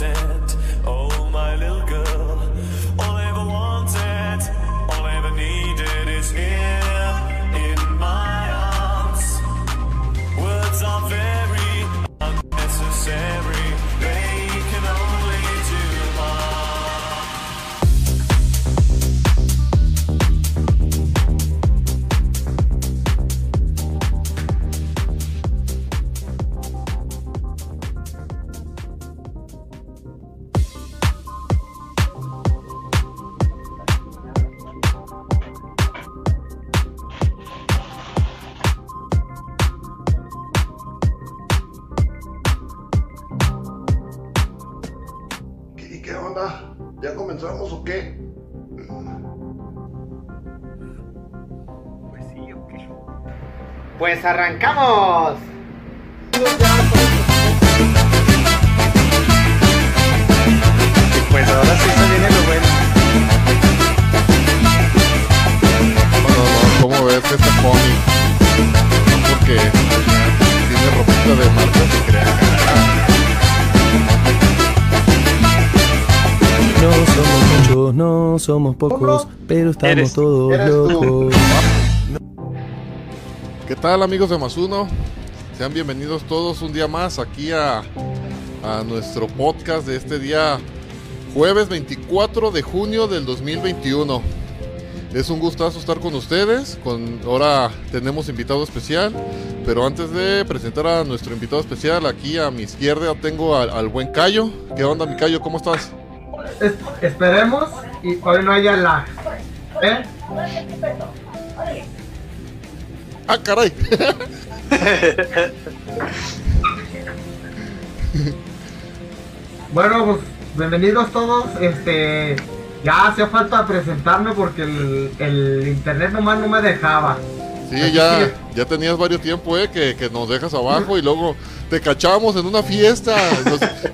innocent. Oh, my little girl, all I ever wanted, all I ever needed is here in my arms. Words are very unnecessary. They can only do ¿Ya comenzamos o qué? Pues sí, ok. Pues arrancamos. Y pues ahora sí se viene lo bueno. No, ¿cómo ves este pony? Porque tiene ropita de marca que crea. No somos muchos, no somos pocos, pero estamos todos locos. ¿Qué tal, amigos de Más Uno? Sean bienvenidos todos un día más aquí a nuestro podcast de este día jueves 24 de junio del 2021. Es un gustazo estar con ustedes. Ahora tenemos invitado especial, pero antes de presentar a nuestro invitado especial, aquí a mi izquierda tengo al buen Cayo. ¿Qué onda, mi Cayo? ¿Cómo estás? Esperemos y hoy no haya lag. ¡Ah, caray! Bueno, pues bienvenidos todos. Ya hacía falta presentarme porque el internet nomás no me dejaba. Sí, ya tenías varios tiempo que nos dejas abajo y luego te cachamos en una fiesta.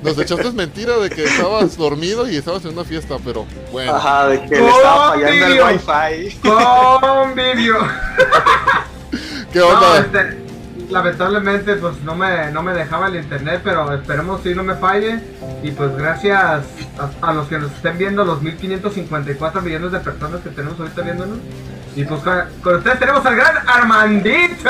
Nos echaste mentira de que estabas dormido y estabas en una fiesta, pero bueno. Ajá, de que le estaba fallando el wifi. ¡Con video! ¿Qué onda? No, lamentablemente pues no me dejaba el internet, pero esperemos si no me falle. Y pues gracias a los que nos estén viendo, los 1554 millones de personas que tenemos ahorita viéndonos. Y pues con ustedes tenemos al gran Armandito.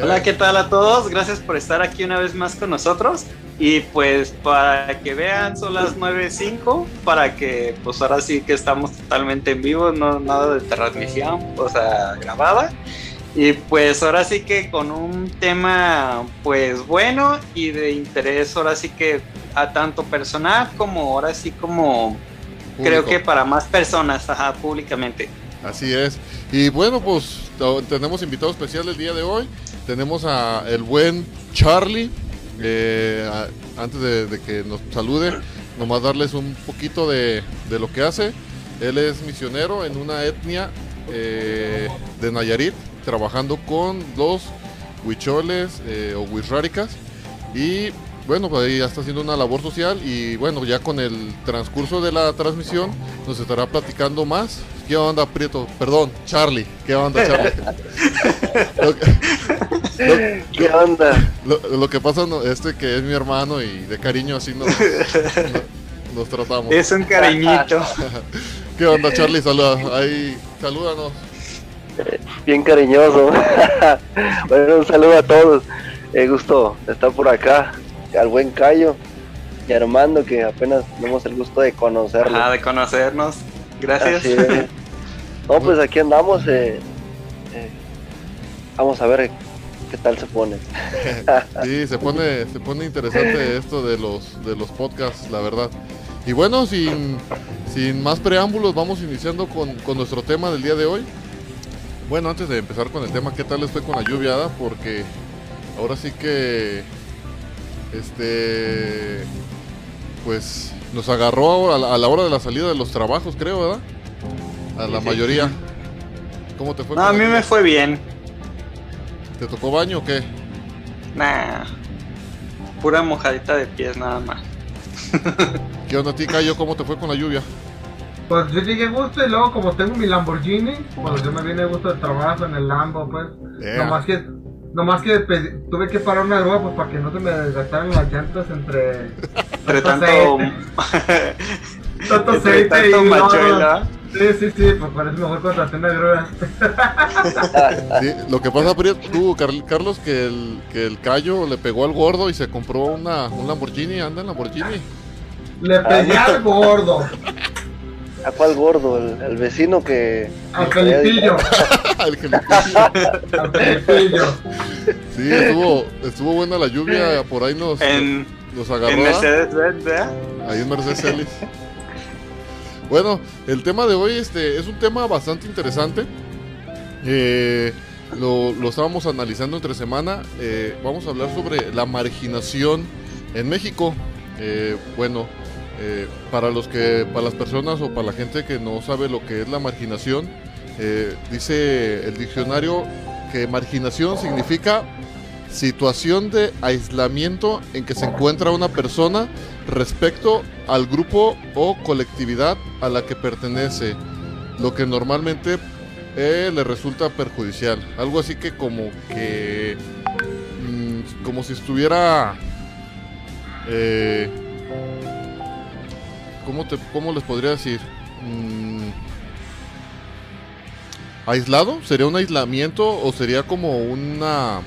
Hola, ¿qué tal a todos? Gracias por estar aquí una vez más con nosotros. Y pues para que vean, son las 9:05, para que pues ahora sí que estamos totalmente en vivo, no nada de transmisión, o sea, grabada. Y pues ahora sí que con un tema pues bueno y de interés, ahora sí que a tanto personal como ahora sí como... Público. Creo que para más personas, ajá, públicamente. Así es. Y bueno, pues tenemos invitado especial el día de hoy. Tenemos a el buen Charlie. Antes de que nos salude, nomás darles un poquito de lo que hace. Él es misionero en una etnia de Nayarit, trabajando con los huicholes o wixáricas. Y bueno, pues ahí ya está haciendo una labor social y bueno, ya con el transcurso de la transmisión nos estará platicando más. ¿Qué onda, Prieto? Perdón, Charlie. ¿Qué onda, Charlie? ¿Qué onda? Lo que pasa, que es mi hermano y de cariño así nos tratamos. Es un cariñito. ¿Qué onda, Charlie? Salúdanos. Bien cariñoso. Bueno, un saludo a todos. Gusto estar por acá. Al buen Cayo y Armando, que apenas tenemos el gusto de conocerlo. Ah, de conocernos. Gracias. No, pues aquí andamos. Vamos a ver qué tal se pone. Sí, se pone interesante esto de los podcasts, la verdad. Y bueno, sin más preámbulos, vamos iniciando con nuestro tema del día de hoy. Bueno, antes de empezar con el tema, ¿qué tal estoy con la lluviada? Porque ahora sí que... pues nos agarró a la hora de la salida de los trabajos, creo, ¿verdad? A la mayoría. ¿Cómo te fue? No, a mí me fue bien. ¿Te tocó baño o qué? Nah, pura mojadita de pies nada más. ¿Qué onda a ti, Cayo? ¿Cómo te fue con la lluvia? Pues yo llegué a gusto y luego como tengo mi Lamborghini, pues yo me vine a gusto de trabajo en el Lambo, pues. Nomás que Nomás que tuve que parar una grúa pues para que no se me desgastaran las llantas entre tanto aceite y machuela. Sí, pues parece mejor contratar una grúa. Sí, lo que pasa, tú, Carlos, que el Cayo le pegó al gordo y se compró un Lamborghini, anda en Lamborghini. Le pegué al gordo. ¿A cuál gordo? ¿El vecino que...? ¡Al Felipillo! ¡Al Felipillo! ¡Al Felipillo! Sí, estuvo buena la lluvia, por ahí nos agarró. En Mercedes-Benz, ¿verdad? Ahí en Mercedes-Benz. Bueno, el tema de hoy es un tema bastante interesante. Lo estábamos analizando entre semana. Vamos a hablar sobre la marginación en México. Para las personas o para la gente que no sabe lo que es la marginación, dice el diccionario que marginación significa situación de aislamiento en que se encuentra una persona respecto al grupo o colectividad a la que pertenece, lo que normalmente le resulta perjudicial, algo así que como si estuviera... ¿Cómo les podría decir? ¿Aislado? ¿Sería un aislamiento o sería como una...?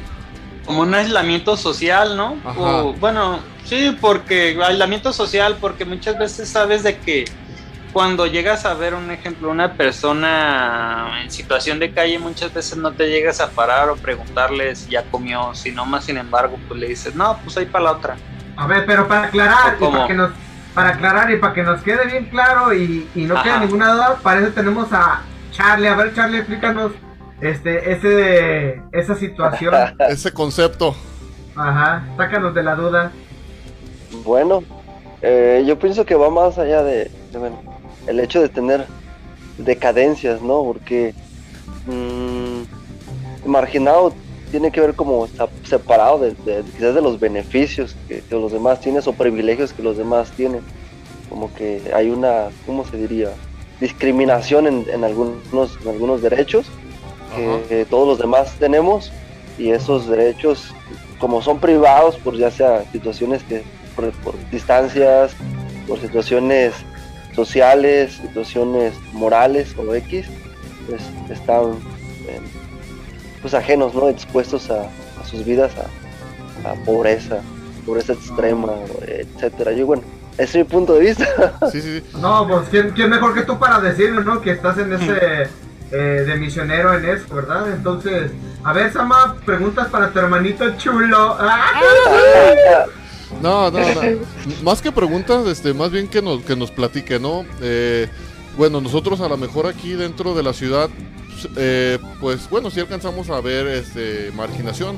Como un aislamiento social, ¿no? O, bueno, sí, porque aislamiento social, porque muchas veces sabes de que cuando llegas a ver, un ejemplo, una persona en situación de calle, muchas veces no te llegas a parar o preguntarle si ya comió, si no más, sin embargo, pues le dices, no, pues ahí para la otra. A ver, pero para aclarar y para que nos quede bien claro y no quede ninguna duda, para eso tenemos a Charlie. A ver, Charlie, explícanos esa situación. Ese concepto. Ajá, sácanos de la duda. Bueno, yo pienso que va más allá de el hecho de tener decadencias, ¿no? Porque marginado tiene que ver como está separado quizás de los beneficios que los demás tienen o privilegios que los demás tienen, como que hay una, ¿cómo se diría?, discriminación en algunos derechos que todos los demás tenemos, y esos derechos, como son privados, por ya sea situaciones por distancias, por situaciones sociales, situaciones morales o X, pues están... pues ajenos, ¿no? Expuestos a sus vidas, a pobreza extrema, etcétera. Yo, bueno, ese es mi punto de vista. Sí. No, pues ¿quién mejor que tú para decirlo, ¿no? Que estás en ese de misionero en eso, ¿verdad? Entonces, a ver, Sama, preguntas para tu hermanito chulo. No. Más que preguntas, más bien que nos platique, ¿no? Bueno, nosotros a lo mejor aquí dentro de la ciudad, pues bueno, sí alcanzamos a ver marginación,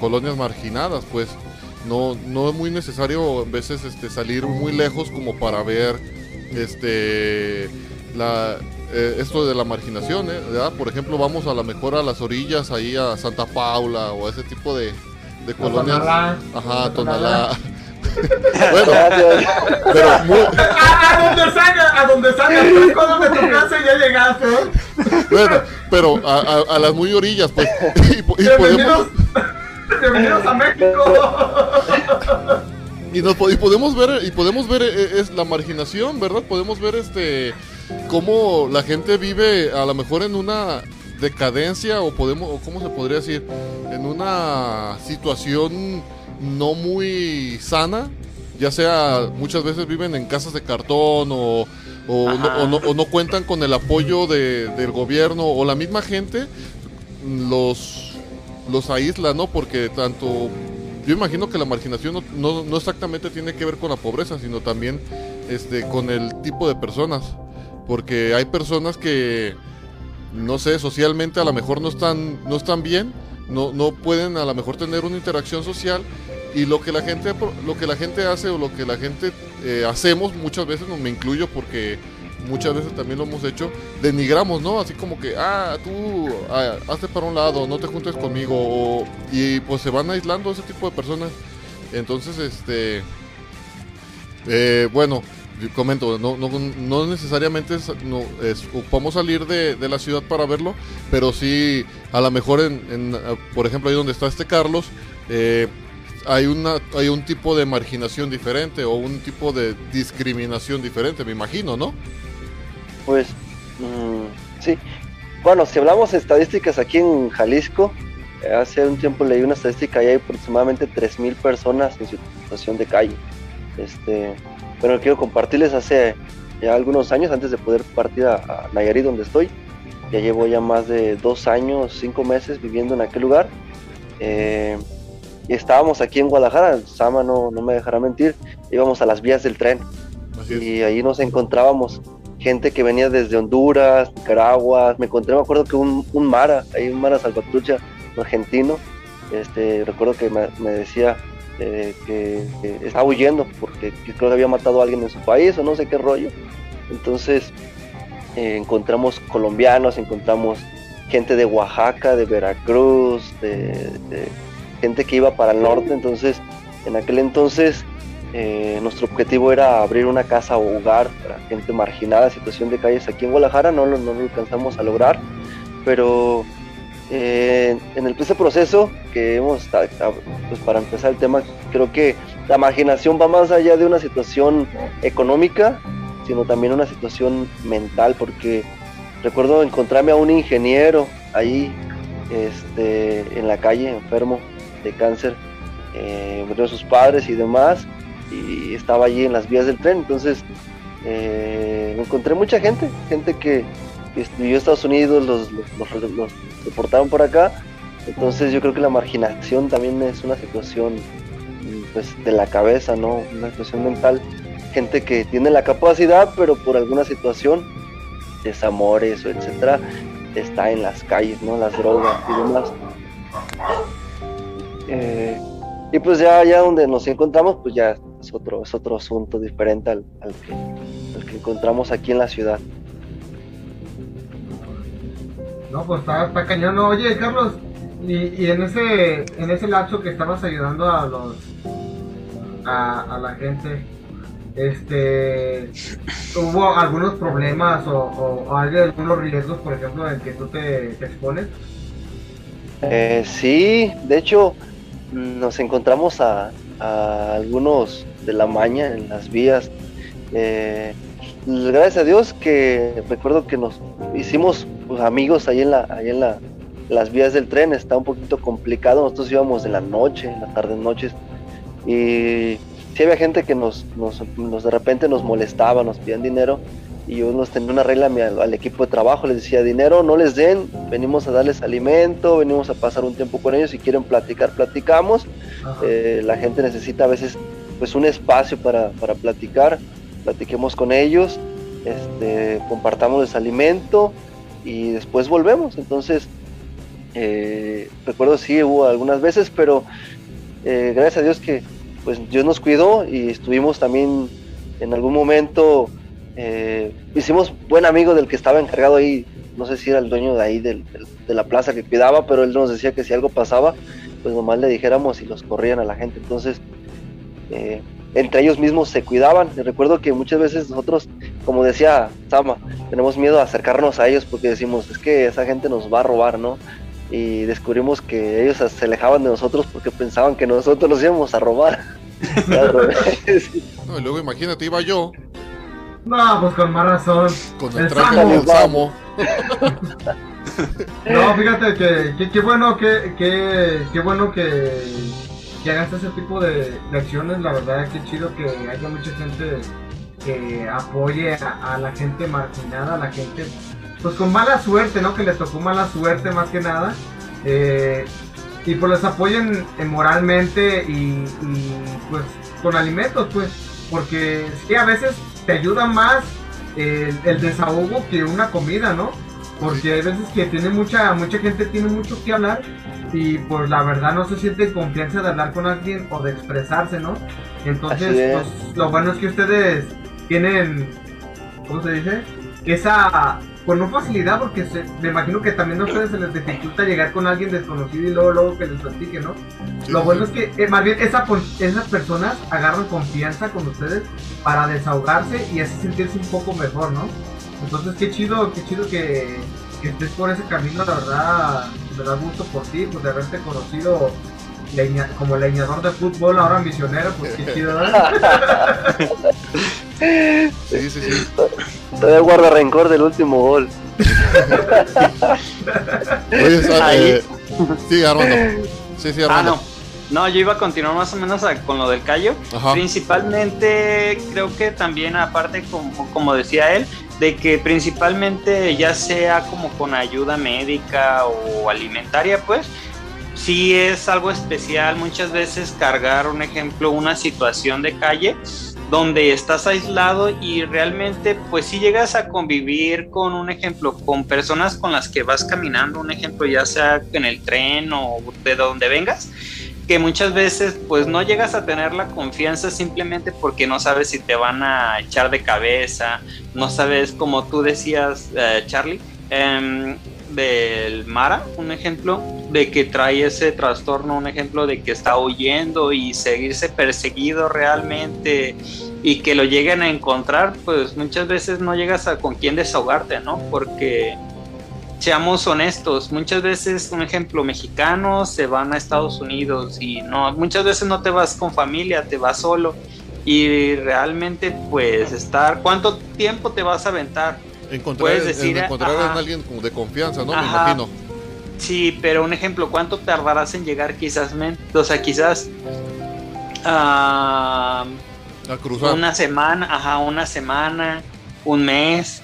colonias marginadas, pues no es muy necesario a veces salir muy lejos como para ver esto de la marginación, ¿verdad? Por ejemplo, vamos a lo mejor a las orillas, ahí a Santa Paula o a ese tipo de colonias. Ajá, Tonalá. Bueno, pero muy... a donde salga tres cosas de tu casa y ya llegaste. Bueno, pero a las muy orillas, pues. Bienvenidos a México. Y podemos ver es la marginación, ¿verdad? Podemos ver cómo la gente vive a lo mejor en una decadencia o cómo se podría decir, en una situación no muy sana, ya sea muchas veces viven en casas de cartón o no cuentan con el apoyo del gobierno, o la misma gente los aísla, ¿no? Porque tanto, yo imagino que la marginación no exactamente tiene que ver con la pobreza, sino también con el tipo de personas, porque hay personas que, no sé, socialmente a lo mejor no están bien, no pueden a lo mejor tener una interacción social, y lo que la gente hace o lo que la gente hacemos muchas veces, me incluyo porque muchas veces también lo hemos hecho, denigramos, ¿no? Así como que, tú hazte para un lado, no te juntes conmigo, y pues se van aislando ese tipo de personas. Entonces, bueno, comento, no necesariamente podemos salir de la ciudad para verlo, pero sí, a lo mejor, por ejemplo, ahí donde está este Carlos, hay un tipo de marginación diferente o un tipo de discriminación diferente, me imagino, ¿no? Pues, sí. Bueno, si hablamos de estadísticas aquí en Jalisco, hace un tiempo leí una estadística y hay aproximadamente 3,000 personas en situación de calle. Bueno, quiero compartirles, hace ya algunos años, antes de poder partir a Nayarit, donde estoy, ya llevo ya más de 2 años, 5 meses viviendo en aquel lugar. Y estábamos aquí en Guadalajara, Sama no me dejará mentir, íbamos a las vías del tren. Así es. Y ahí nos encontrábamos gente que venía desde Honduras, Nicaragua. Me acuerdo que un Mara, hay un Mara Salvatrucha argentino, recuerdo que me decía que estaba huyendo porque creo que había matado a alguien en su país o no sé qué rollo. Entonces encontramos colombianos, encontramos gente de Oaxaca, de Veracruz, de gente que iba para el norte. Entonces, en aquel entonces nuestro objetivo era abrir una casa o hogar para gente marginada, situación de calles aquí en Guadalajara. No lo alcanzamos a lograr, pero en ese proceso que hemos, pues para empezar el tema, creo que la marginación va más allá de una situación económica, sino también una situación mental, porque recuerdo encontrarme a un ingeniero ahí en la calle, enfermo de cáncer, murió sus padres y demás, y estaba allí en las vías del tren. Entonces me encontré mucha gente que vivió en Estados Unidos, los deportaron por acá. Entonces yo creo que la marginación también es una situación, pues, de la cabeza, ¿no? Una situación mental, gente que tiene la capacidad pero por alguna situación, desamores o etcétera, está en las calles, ¿no? Las drogas y demás. Y pues ya donde nos encontramos, pues ya es otro asunto diferente al que encontramos aquí en la ciudad. No, pues está cañón. No, oye, Carlos, y en ese lapso que estabas ayudando a la gente, ¿hubo algunos problemas o algunos riesgos, por ejemplo, en que tú te expones? Sí, de hecho, nos encontramos a algunos de la maña en las vías. Gracias a Dios que recuerdo que nos hicimos amigos ahí en las vías del tren. Está un poquito complicado, nosotros íbamos en la noche, en la tarde noches, y sí había gente que nos de repente nos molestaba, nos pedían dinero, y yo nos tenía una regla al equipo de trabajo, les decía: dinero no les den, venimos a darles alimento, venimos a pasar un tiempo con ellos, si quieren platicar, platicamos. La gente necesita a veces, pues, un espacio para platicar, platiquemos con ellos, compartamos el alimento y después volvemos. Entonces, recuerdo sí hubo algunas veces, pero gracias a Dios que, pues, Dios nos cuidó, y estuvimos también en algún momento, hicimos buen amigo del que estaba encargado ahí, no sé si era el dueño de ahí de la plaza que cuidaba, pero él nos decía que si algo pasaba, pues nomás le dijéramos y los corrían a la gente. Entonces, entre ellos mismos se cuidaban. Recuerdo que muchas veces nosotros, como decía Sama, tenemos miedo a acercarnos a ellos porque decimos: es que esa gente nos va a robar, ¿no? Y descubrimos que ellos se alejaban de nosotros porque pensaban que nosotros los íbamos a robar. No, y luego imagínate, iba yo. No, pues con más razón. Con el traje del Samo. No, fíjate que qué bueno que bueno que hagas ese tipo de acciones. La verdad es que chido que haya mucha gente que apoye a la gente marginada, a la gente, pues, con mala suerte, ¿no? Que les tocó mala suerte más que nada, y pues les apoyen moralmente y pues con alimentos, pues, porque sí, a veces te ayuda más el desahogo que una comida, ¿no? Porque hay veces que tiene mucha gente tiene mucho que hablar y pues la verdad no se siente confianza de hablar con alguien o de expresarse, ¿no? Entonces, pues, lo bueno es que ustedes tienen, ¿cómo se dice? que esa, pues no facilidad, porque me imagino que también a ustedes se les dificulta llegar con alguien desconocido y luego que les platique, ¿no? Sí, lo bueno es que más bien esas personas agarran confianza con ustedes para desahogarse y así sentirse un poco mejor, ¿no? Entonces qué chido que estés por ese camino, la verdad, me da gusto por ti, pues de haberte conocido como leñador de fútbol, ahora misionero, pues qué chido, ¿verdad? Sí. Todavía guarda rencor del último gol. Oye, sí, Armando. Sí, Armando. No, yo iba a continuar más o menos con lo del callo. Ajá. Principalmente, creo que también, aparte, como decía él, de que principalmente ya sea como con ayuda médica o alimentaria, pues, sí es algo especial muchas veces cargar, un ejemplo, una situación de calle donde estás aislado y realmente pues si llegas a convivir con un ejemplo, con personas con las que vas caminando, un ejemplo ya sea en el tren o de donde vengas, que muchas veces pues no llegas a tener la confianza simplemente porque no sabes si te van a echar de cabeza, no sabes, como tú decías, Charlie, del Mara, un ejemplo de que trae ese trastorno, un ejemplo de que está huyendo y seguirse perseguido realmente y que lo lleguen a encontrar, pues muchas veces no llegas a con quién desahogarte, ¿no? Porque seamos honestos, muchas veces, un ejemplo, mexicanos se van a Estados Unidos y no, muchas veces no te vas con familia, te vas solo y realmente pues estar, ¿cuánto tiempo te vas a aventar? Encontrar a alguien de confianza, ¿no? Ajá. Me imagino. Sí, pero un ejemplo, ¿cuánto tardarás en llegar quizás, o sea, quizás a cruzar una semana, un mes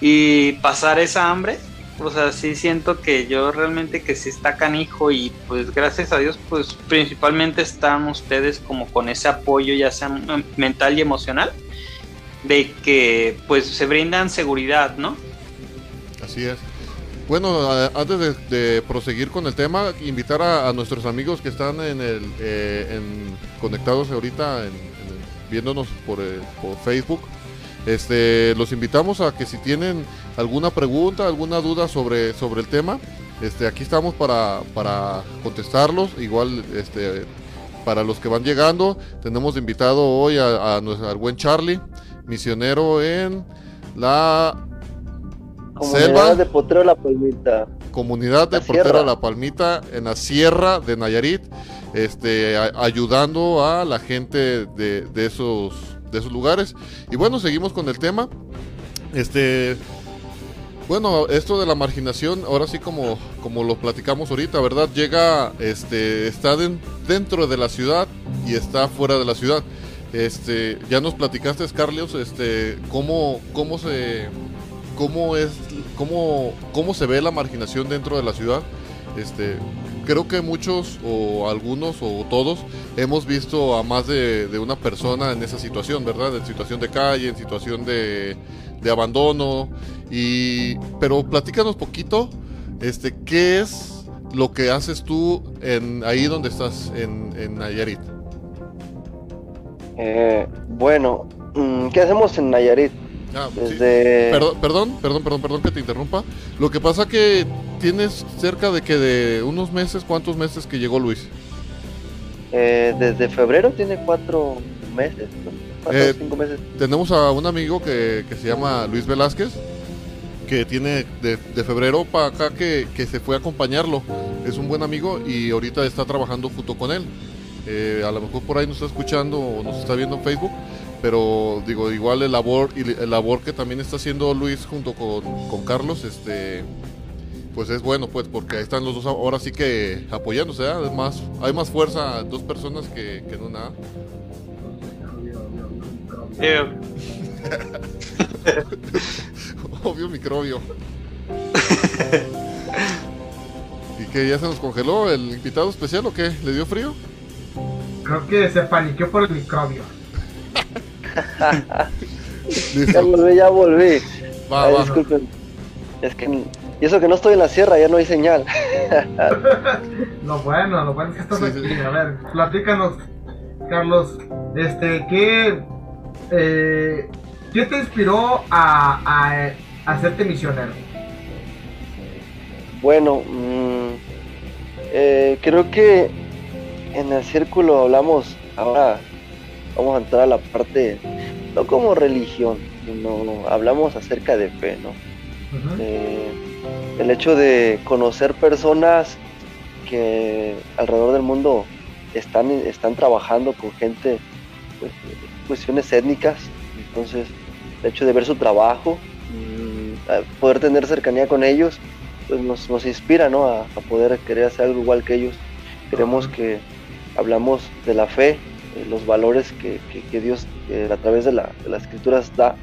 y pasar esa hambre? O sea, sí siento que yo realmente que sí está canijo y pues gracias a Dios pues principalmente están ustedes como con ese apoyo ya sea mental y emocional de que pues se brindan seguridad, ¿no? Así es. Bueno, antes de proseguir con el tema, invitar a nuestros amigos que están conectados ahorita, viéndonos por Facebook. Los invitamos a que si tienen alguna pregunta, alguna duda sobre el tema, aquí estamos para contestarlos. Igual, para los que van llegando, tenemos invitado hoy al buen Charlie, misionero en la Comunidad de Potrero La Palmita. Comunidad de Potrero La Palmita en la Sierra de Nayarit, ayudando a la gente de esos lugares. Y bueno, seguimos con el tema. Bueno, esto de la marginación, ahora sí como lo platicamos ahorita, ¿verdad? Llega, está dentro de la ciudad y está fuera de la ciudad. Ya nos platicaste, Carlos, cómo se ve la marginación dentro de la ciudad. Creo que muchos o algunos o todos hemos visto a más de una persona en esa situación, ¿verdad? En situación de calle, en situación de abandono. Pero platícanos poquito, ¿qué es lo que haces tú ahí donde estás en Nayarit? Bueno, ¿qué hacemos en Nayarit? Desde... Sí. Perdón que te interrumpa. Lo que pasa que tienes cerca de unos meses, ¿cuántos meses que llegó Luis? Desde febrero tiene 4 meses, 4 o 5 meses. Tenemos a un amigo que se llama Luis Velázquez, que tiene de febrero para acá que se fue a acompañarlo. Es un buen amigo y ahorita está trabajando junto con él. A lo mejor por ahí nos está escuchando o nos está viendo en Facebook, pero digo, igual el labor que también está haciendo Luis junto con Carlos, pues es bueno, pues porque ahí están los dos ahora sí que apoyándose, ¿eh? Además hay más fuerza en 2 personas que en una. Obvio microbio. ¿Y qué? ¿Ya se nos congeló el invitado especial o qué? ¿Le dio frío? Creo que se paniqueó por el microbio. Ya volví. Va. Disculpen. Es que, y eso que no estoy en la sierra, ya no hay señal. Lo bueno es que estás aquí. A ver, platícanos, Carlos, ¿qué te inspiró a hacerte misionero? Bueno, creo que en el círculo hablamos, ahora vamos a entrar a la parte, no como religión, sino hablamos acerca de fe, ¿no? Uh-huh. El hecho de conocer personas que alrededor del mundo están trabajando con gente, pues, cuestiones étnicas, entonces el hecho de ver su trabajo, poder tener cercanía con ellos, pues nos inspira, ¿no? A poder querer hacer algo igual que ellos. Queremos que hablamos de la fe, los valores que Dios a través de las escrituras da.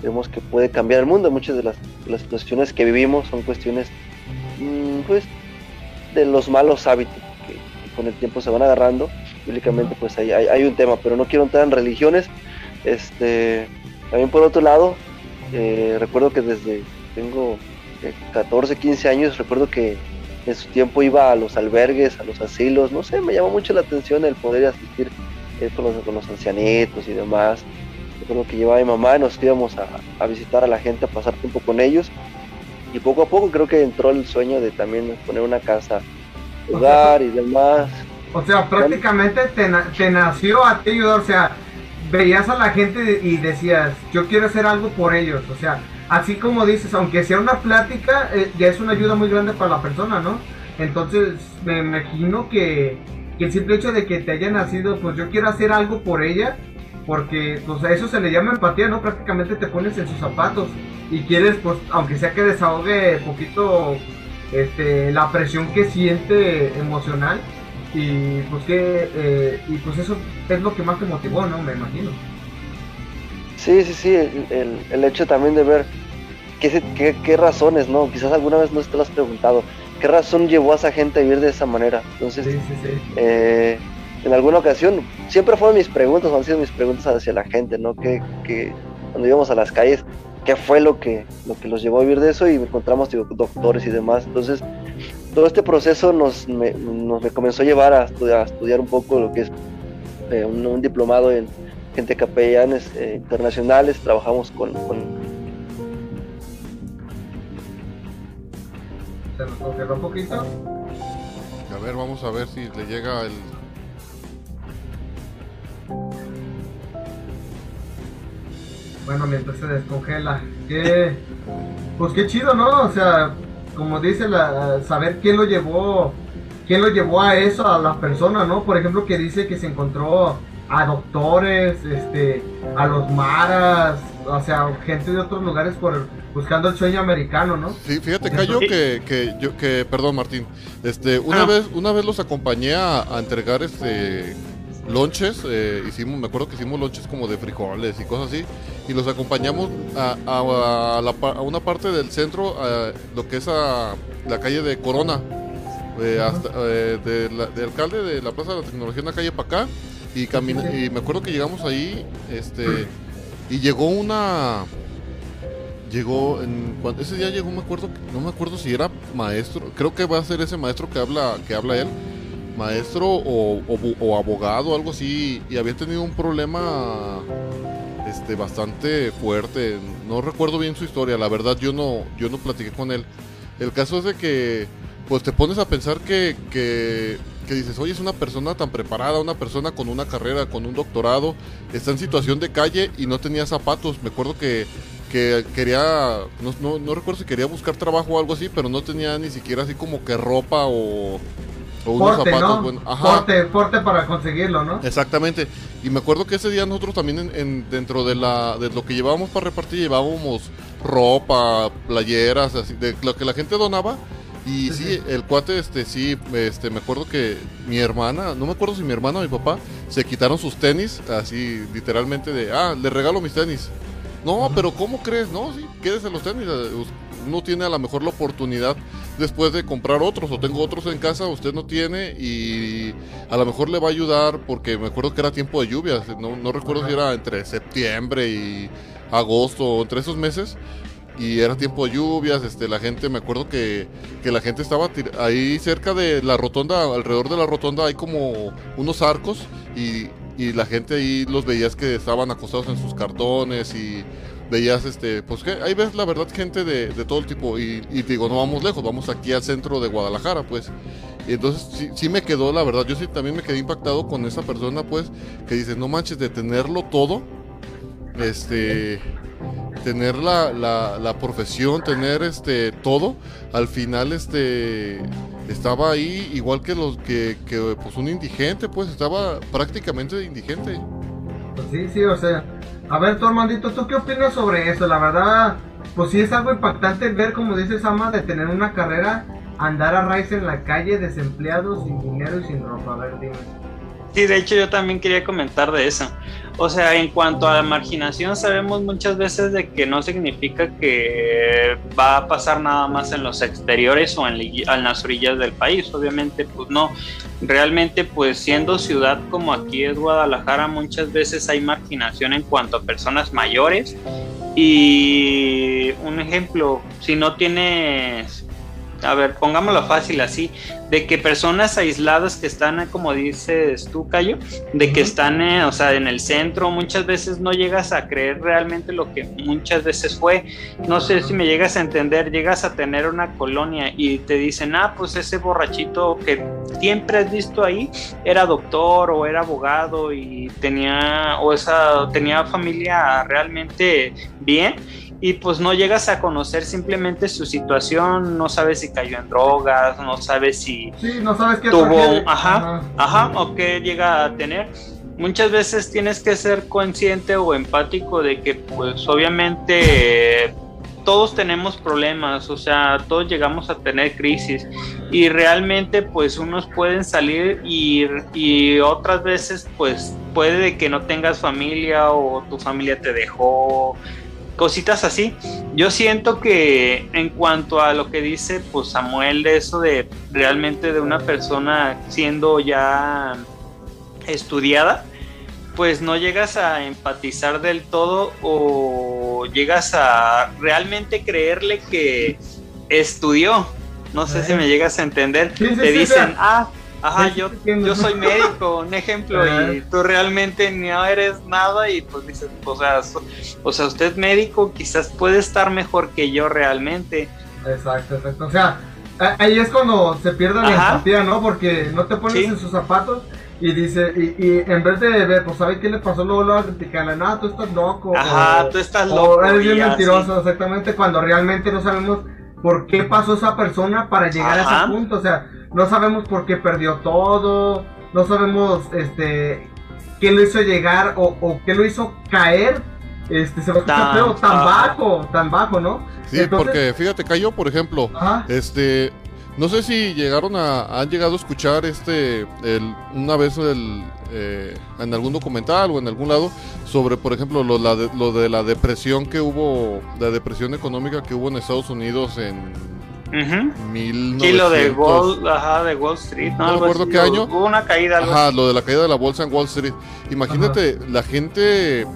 Creemos que puede cambiar el mundo. Muchas de las situaciones que vivimos son cuestiones pues, de los malos hábitos que con el tiempo se van agarrando. Bíblicamente pues hay un tema, pero no quiero entrar en religiones. También por otro lado, recuerdo que desde tengo 14, 15 años, recuerdo que en su tiempo iba a los albergues, a los asilos, no sé, me llamó mucho la atención el poder asistir con los ancianitos y demás. Recuerdo que llevaba a mi mamá y nos íbamos a visitar a la gente, a pasar tiempo con ellos, y poco a poco creo que entró el sueño de también poner una casa, hogar y demás. O sea, prácticamente te nació a ti ayudar, o sea, veías a la gente y decías, yo quiero hacer algo por ellos, o sea, así como dices, aunque sea una plática, ya es una ayuda muy grande para la persona, ¿no? Entonces, me imagino que el simple hecho de que te haya nacido, pues yo quiero hacer algo por ella, porque pues a eso se le llama empatía, ¿no? Prácticamente te pones en sus zapatos y quieres, pues, aunque sea que desahogue poquito la presión que siente emocional, y pues eso es lo que más te motivó, ¿no? Me imagino. Sí, el hecho también de ver qué razones, ¿no? Quizás alguna vez no te lo has preguntado, ¿qué razón llevó a esa gente a vivir de esa manera? Entonces, sí. En alguna ocasión, siempre fueron mis preguntas, han sido mis preguntas hacia la gente, ¿no? Que cuando íbamos a las calles, ¿qué fue lo que los llevó a vivir de eso? Y encontramos, digo, doctores y demás. Entonces, todo este proceso me comenzó a llevar a estudiar un poco lo que es un diplomado en gente capellanes internacionales. Trabajamos con... ¿Se nos congeló un poquito? A ver, vamos a ver si le llega el... Bueno, mientras se descongela, pues qué chido, ¿no? O sea, como dice, saber quién lo llevó a eso, a las personas, ¿no? Por ejemplo, que dice que se encontró a doctores, a los maras, o sea, gente de otros lugares buscando el sueño americano, ¿no? Sí, fíjate, Cayo, que perdón, Martín, una vez los acompañé a entregar lonches, me acuerdo que hicimos lonches como de frijoles y cosas así, y los acompañamos a una parte del centro, lo que es la calle de Corona, de alcalde de la Plaza de la Tecnología en la calle para acá, y me acuerdo que llegamos ahí, y ese día llegó, no me acuerdo si era maestro, creo que va a ser ese maestro que habla él, maestro o abogado, algo así, y había tenido un problema bastante fuerte. No recuerdo bien su historia, la verdad yo no platiqué con él. El caso es de que pues te pones a pensar que dices, oye, es una persona tan preparada, una persona con una carrera, con un doctorado, está en situación de calle y no tenía zapatos. Me acuerdo que quería, no recuerdo si quería buscar trabajo o algo así, pero no tenía ni siquiera así como que ropa o unos porte, zapatos, ¿no? Bueno, ajá. Porte para conseguirlo, ¿no? Exactamente. Y me acuerdo que ese día nosotros también dentro de lo que llevábamos para repartir, llevábamos ropa, playeras, así, de lo que la gente donaba. Y sí. El cuate, me acuerdo que mi hermana, no me acuerdo si mi hermana o mi papá, se quitaron sus tenis, así literalmente le regalo mis tenis. No, pero ¿cómo crees? No, sí, quédese los tenis, uno tiene a lo mejor la oportunidad después de comprar otros, o tengo otros en casa, usted no tiene, y a lo mejor le va a ayudar, porque me acuerdo que era tiempo de lluvias, no recuerdo si era entre septiembre y agosto, entre esos meses, y era tiempo de lluvias, la gente, me acuerdo que la gente estaba ahí cerca de la rotonda, alrededor de la rotonda hay como unos arcos, y la gente ahí los veías que estaban acostados en sus cartones, y veías, pues ahí ves la verdad gente de todo el tipo, y te digo, no vamos lejos, vamos aquí al centro de Guadalajara, pues. Y entonces sí me quedó, la verdad, yo sí también me quedé impactado con esa persona, pues, que dice, no manches, de tenerlo todo, tener la profesión, tener todo, al final estaba ahí igual que los que pues un indigente, pues estaba prácticamente indigente. Pues sí, o sea, a ver tú, Armandito, ¿tú qué opinas sobre eso? La verdad, pues sí es algo impactante ver, como dices, Ama, de tener una carrera, andar a raíz en la calle, desempleado, sin dinero y sin ropa. A ver, dime. Sí, de hecho yo también quería comentar de eso. O sea, en cuanto a la marginación, sabemos muchas veces de que no significa que va a pasar nada más en los exteriores o en las orillas del país. Obviamente, pues no. Realmente, pues siendo ciudad como aquí es Guadalajara, muchas veces hay marginación en cuanto a personas mayores. Y un ejemplo, si no tienes... A ver, pongámoslo fácil así, de que personas aisladas que están, como dices tú, Cayo, de que están, o sea, en el centro, muchas veces no llegas a creer realmente lo que muchas veces fue. No sé si me llegas a entender, llegas a tener una colonia y te dicen, ah, pues ese borrachito que siempre has visto ahí era doctor o era abogado y tenía familia realmente bien. Y pues no llegas a conocer simplemente su situación, no sabes si cayó en drogas, no sabes si no sabes qué tuvo, o qué llega a tener. Muchas veces tienes que ser consciente o empático de que pues obviamente todos tenemos problemas, o sea, todos llegamos a tener crisis y realmente pues unos pueden salir y otras veces pues puede que no tengas familia o tu familia te dejó, cositas así. Yo siento que en cuanto a lo que dice pues Samuel, de eso de realmente de una persona siendo ya estudiada, pues no llegas a empatizar del todo o llegas a realmente creerle que estudió. No sé si me llegas a entender. Te dicen, yo soy médico, un ejemplo, y tú realmente no eres nada y pues dices, o sea, usted es médico, quizás puede estar mejor que yo realmente. Exacto, o sea, ahí es cuando se pierde la empatía, ¿no? Porque no te pones en sus zapatos y dice, y en vez de ver, pues, ¿sabes qué le pasó? Luego lo vas a criticarle, no, tú estás loco. Ajá, tú estás loco. O eres bien mentiroso, exactamente, cuando realmente no sabemos por qué pasó esa persona para llegar a ese punto, o sea, no sabemos por qué perdió todo, no sabemos qué lo hizo llegar o qué lo hizo caer, se va a escuchar feo, tan bajo, ¿no? Sí, entonces, porque fíjate, Cayo, por ejemplo, no sé si han llegado a escuchar una vez en algún documental o en algún lado sobre, por ejemplo, lo de la depresión que hubo, la depresión económica que hubo en Estados Unidos en... Kilo de Wall Street, no recuerdo qué año. Hubo una caída. Lo de la caída de la bolsa en Wall Street. Imagínate la gente,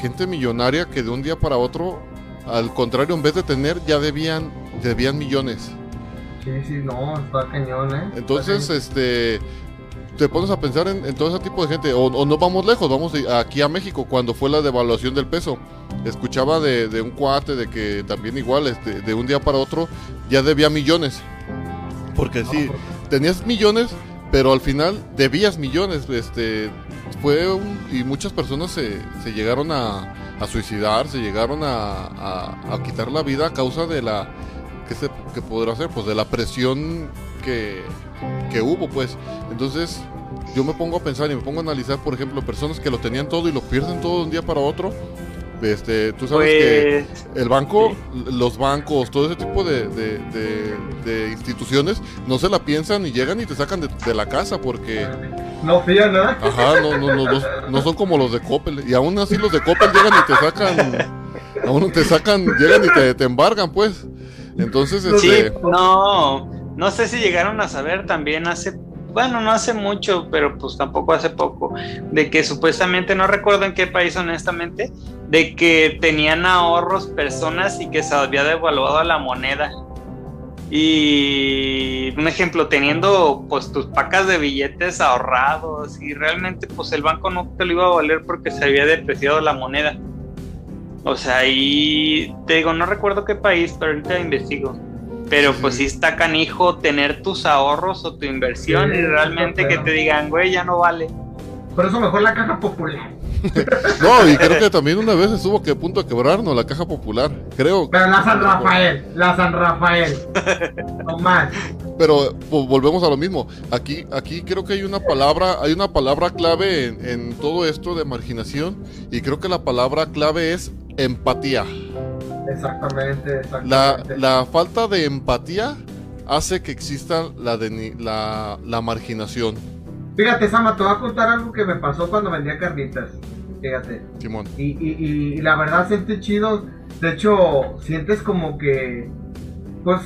gente millonaria que de un día para otro, al contrario, en vez de tener, ya debían millones. Sí, no, está cañón, ¿eh? Entonces, te pones a pensar en todo ese tipo de gente, o no vamos lejos, vamos aquí a México, cuando fue la devaluación del peso, escuchaba de un cuate de que también igual, de un día para otro, ya debía millones, porque sí, tenías millones, pero al final debías millones, y muchas personas se llegaron a suicidar, se llegaron a quitar la vida a causa de la, que podrá ser, pues de la presión que hubo, pues. Entonces yo me pongo a pensar y me pongo a analizar, por ejemplo, personas que lo tenían todo y lo pierden todo de un día para otro. Tú sabes que el banco, los bancos, todo ese tipo de instituciones no se la piensan y llegan y te sacan de la casa porque no fían, ¿no? No son como los de Coppel, y aún así los de Coppel llegan y te sacan, llegan y te embargan, pues. Entonces no sé si llegaron a saber también no hace mucho, pero pues tampoco hace poco, de que supuestamente, no recuerdo en qué país honestamente, de que tenían ahorros personas y que se había devaluado la moneda. Y un ejemplo, teniendo pues tus pacas de billetes ahorrados y realmente pues el banco no te lo iba a valer porque se había depreciado la moneda. O sea, ahí te digo, no recuerdo qué país, pero ahorita investigo. Pero pues sí está canijo tener tus ahorros o tu inversión y realmente que te digan, güey, ya no vale. Por eso mejor la Caja Popular. No, y creo que también una vez estuvo que a punto de quebrarnos la Caja Popular, creo. Pero la San Rafael, la San Rafael. No más. Pero pues, volvemos a lo mismo. Aquí creo que hay una palabra clave en todo esto de marginación, y creo que la palabra clave es empatía. Exactamente. La falta de empatía hace que exista la marginación. Fíjate, Sama, te voy a contar algo que me pasó cuando vendía carnitas. Fíjate. Simón. Y la verdad sientes chido. De hecho, sientes como que, pues,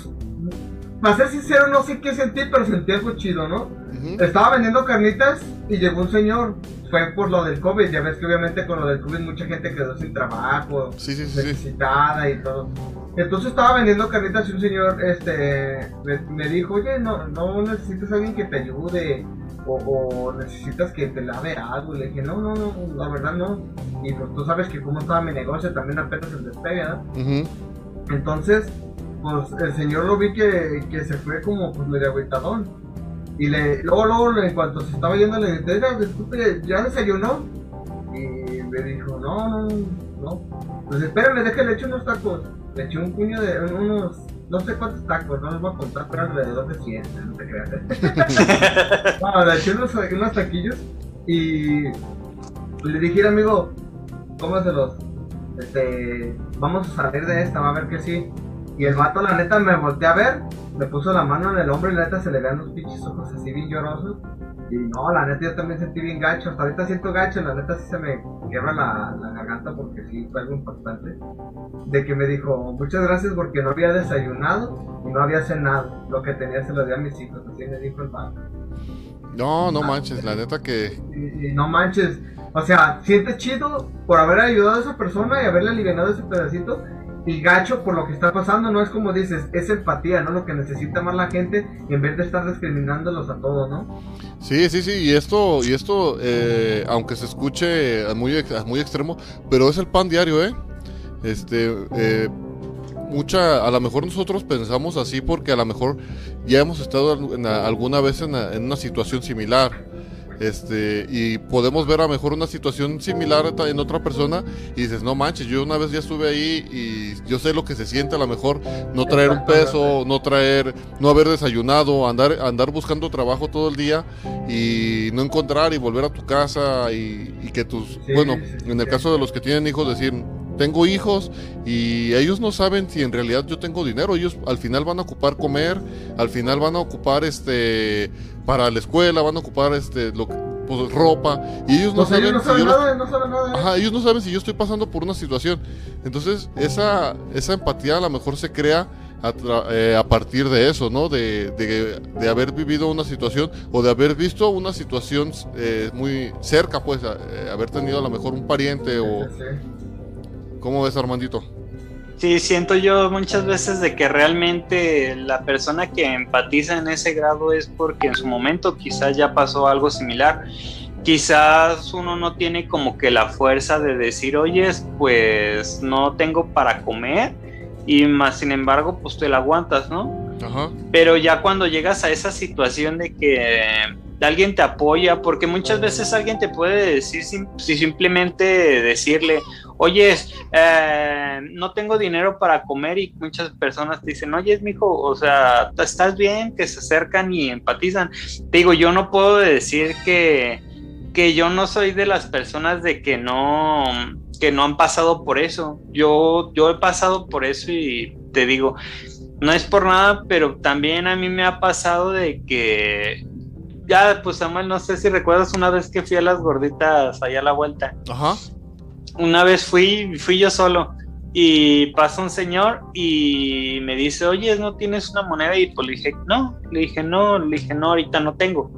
para ser sincero, no sé qué sentí, pero sentí algo chido, ¿no? Uh-huh. Estaba vendiendo carnitas y llegó un señor. Fue por lo del COVID, ya ves que obviamente con lo del COVID mucha gente quedó sin trabajo, necesitada y todo. Entonces estaba vendiendo carnitas y un señor me dijo, oye, no necesitas a alguien que te ayude o necesitas que te lave algo. Y le dije, no, la verdad no. Y pues tú sabes que como estaba mi negocio, también apenas se despega, ¿no? Uh-huh. Entonces, pues el señor lo vi que se fue como pues medio agüitadón. Y luego, en cuanto se estaba yendo, le dije, disculpe, ¿ya desayunó? Y me dijo, no. Pues espérame, déjale, eché unos tacos. Le eché un puño de unos, no sé cuántos tacos, no les voy a contar, pero alrededor de 100, no te creas. No, le eché unos taquillos y le dije, amigo, cómaselos. Vamos a salir de esta, va a ver que sí. Y el vato, la neta, me volteé a ver, me puso la mano en el hombro y la neta se le vean los pinches ojos así bien llorosos. Y no, la neta, yo también sentí bien gacho, hasta ahorita siento gacho, la neta sí se me quiebra la garganta porque sí fue algo impactante. De que me dijo, muchas gracias porque no había desayunado y no había cenado, lo que tenía se lo di a mis hijos, así me dijo el vato. No manches, la neta que... Y no manches, o sea, sientes chido por haber ayudado a esa persona y haberle alivianado ese pedacito. Y gacho por lo que está pasando, no es como dices, es empatía, ¿no? Lo que necesita más la gente en vez de estar discriminándolos a todos, ¿no? Sí, y esto aunque se escuche muy extremo, pero es el pan diario, ¿eh? A lo mejor nosotros pensamos así porque a lo mejor ya hemos estado alguna vez en una situación similar. Y podemos ver a lo mejor una situación similar en otra persona y dices, no manches, yo una vez ya estuve ahí y yo sé lo que se siente a lo mejor no traer un peso, no haber desayunado, andar buscando trabajo todo el día y no encontrar y volver a tu casa y que tus, en el caso de los que tienen hijos, decir, tengo hijos y ellos no saben si en realidad yo tengo dinero, ellos al final van a ocupar comer, al final van a ocupar para la escuela, van a ocupar ropa y ellos no saben nada. Ajá, ellos no saben si yo estoy pasando por una situación. Entonces, esa empatía a lo mejor se crea a partir de eso, ¿no? De haber vivido una situación o de haber visto una situación muy cerca, pues, haber tenido a lo mejor un pariente o... ¿Cómo ves, Armandito? Sí, siento yo muchas veces de que realmente la persona que empatiza en ese grado es porque en su momento quizás ya pasó algo similar. Quizás uno no tiene como que la fuerza de decir, oye, pues no tengo para comer y más sin embargo pues te la aguantas, ¿no? Ajá. Pero ya cuando llegas a esa situación de que alguien te apoya, porque muchas veces alguien te puede decir, si simplemente decirle, oye, no tengo dinero para comer, y muchas personas te dicen, oye, mijo, o sea, ¿estás bien? Que se acercan y empatizan. Te digo, yo no puedo decir que yo no soy de las personas de que no han pasado por eso. Yo he pasado por eso y te digo, no es por nada, pero también a mí me ha pasado de que... Ya, pues Samuel, no sé si recuerdas una vez que fui a las gorditas allá a la vuelta. Ajá. Una vez fui yo solo y pasa un señor y me dice, oye, ¿no tienes una moneda? Y pues le dije, no, ahorita no tengo.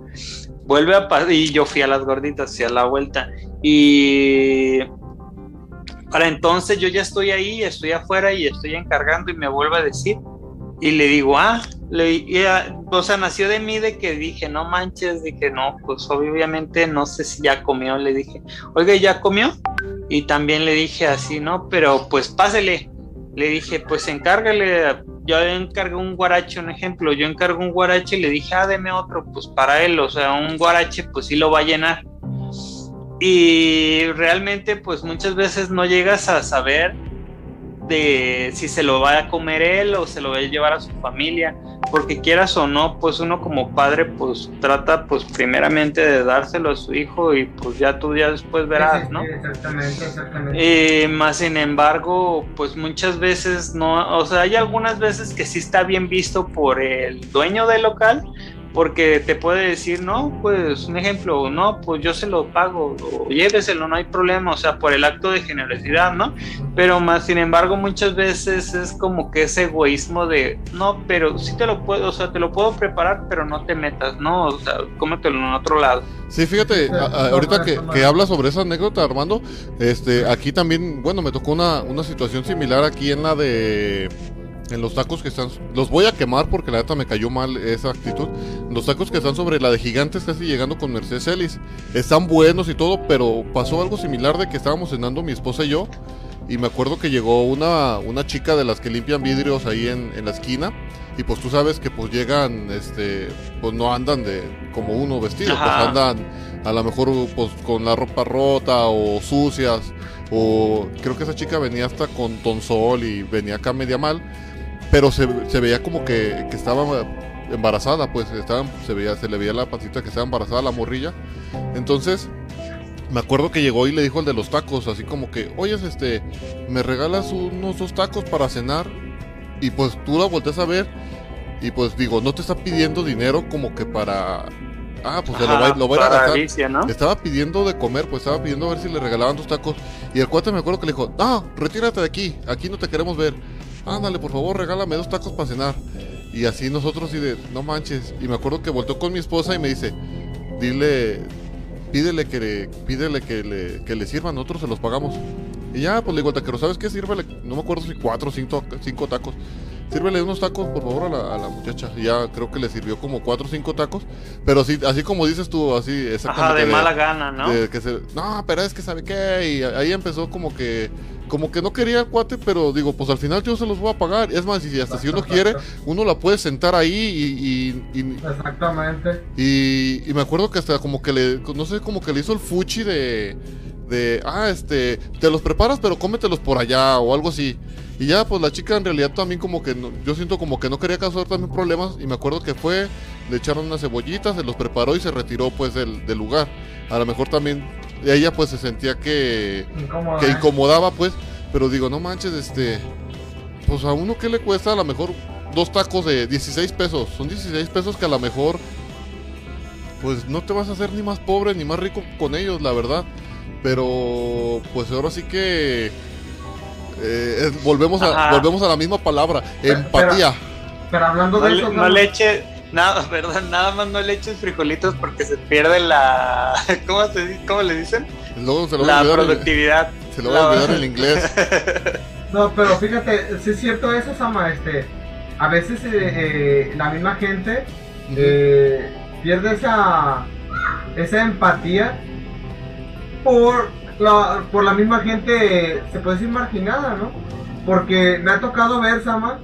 Vuelve a pasar y yo fui a las gorditas, fui a la vuelta. Y para entonces yo ya estoy ahí, estoy afuera y estoy encargando y me vuelve a decir. Y le digo, o sea, nació de mí de que dije, no manches, dije, no, pues obviamente no sé si ya comió, le dije, oiga, ¿ya comió? y también le dije así, ¿no? Pero pues pásele, le dije, pues encárgale, yo encargué un guarache, un ejemplo, yo encargo un guarache y le dije, ah, deme otro, pues para él, o sea, un guarache pues sí lo va a llenar. Y realmente pues muchas veces no llegas a saber de si se lo va a comer él o se lo va a llevar a su familia, porque quieras o no, pues uno como padre pues trata pues primeramente de dárselo a su hijo y pues ya tú ya después verás, ¿no? Sí, exactamente, exactamente. Más sin embargo, pues muchas veces no, o sea, hay algunas veces que sí está bien visto por el dueño del local, porque te puede decir, no, pues un ejemplo, no, pues yo se lo pago, o lléveselo, no hay problema, o sea, por el acto de generosidad, ¿no? Pero más, sin embargo, muchas veces es como que ese egoísmo de, no, pero sí te lo puedo, o sea, te lo puedo preparar, pero no te metas, ¿no? O sea, cómetelo en otro lado. Sí, fíjate, ahorita que hablas sobre esa anécdota, Armando, aquí también, bueno, me tocó una situación similar aquí en la de... en los tacos que están, los voy a quemar porque la neta me cayó mal esa actitud, los tacos que están sobre la de Gigantes casi llegando con Mercedes Ellis, están buenos y todo, pero pasó algo similar de que estábamos cenando mi esposa y yo, y me acuerdo que llegó una chica de las que limpian vidrios ahí en la esquina, y pues tú sabes que pues llegan, pues no andan de como uno vestido, pues andan a lo mejor pues con la ropa rota o sucias, o creo que esa chica venía hasta con tonzol y venía acá media mal, pero se veía como que estaba embarazada, pues se le veía la pancita que estaba embarazada la morrilla. Entonces me acuerdo que llegó y le dijo al de los tacos así como que, oye, me regalas unos 2 tacos para cenar, y pues tú la volteas a ver y pues digo, no te está pidiendo dinero como que para... Ah, pues se lo va a ir a gastar. Alicia, ¿no? Estaba pidiendo de comer, pues estaba pidiendo a ver si le regalaban 2 tacos. Y el cuate me acuerdo que le dijo, no, retírate de aquí, aquí no te queremos ver. Ándale, por favor, regálame 2 tacos para cenar. Y así nosotros, y de, no manches. Y me acuerdo que volteó con mi esposa y me dice, pídele que le sirvan, nosotros se los pagamos. Y ya, pues le digo, taquero, ¿sabes qué? Sírvele, no me acuerdo si 4 o 5 tacos. Sírvele unos tacos, por favor, a la muchacha. Ya creo que le sirvió como 4 o 5 tacos. Pero sí, así como dices tú, así exactamente. Ajá, de mala gana, ¿no? No, pero es que ¿sabe qué? Y ahí empezó como que no quería el cuate, pero digo, pues al final yo se los voy a pagar. Es más, y hasta si uno quiere, uno la puede sentar ahí y exactamente. Y me acuerdo que hasta como que le hizo el fuchi de te los preparas pero cómetelos por allá o algo así. Y ya pues la chica en realidad también como que no, yo siento como que no quería causar también problemas, y me acuerdo que fue, le echaron unas cebollitas, se los preparó y se retiró pues del lugar. A lo mejor también ella pues se sentía que incomodaba pues, pero digo, no manches, pues a uno que le cuesta a lo mejor 2 tacos de 16 pesos, son 16 pesos que a lo mejor pues no te vas a hacer ni más pobre ni más rico con ellos, la verdad. Pero pues ahora sí que volvemos a la misma palabra, empatía. Pero hablando de eso, no le eches nada, ¿verdad? Nada más no le eches frijolitos porque se pierde la... ¿Cómo le dicen? Luego se lo va a olvidar, productividad. Se lo va a olvidar el inglés. No, pero fíjate, sí es cierto eso, Sama. A veces la misma gente pierde esa empatía por la misma gente, se puede decir marginada, ¿no? Porque me ha tocado ver, Sama,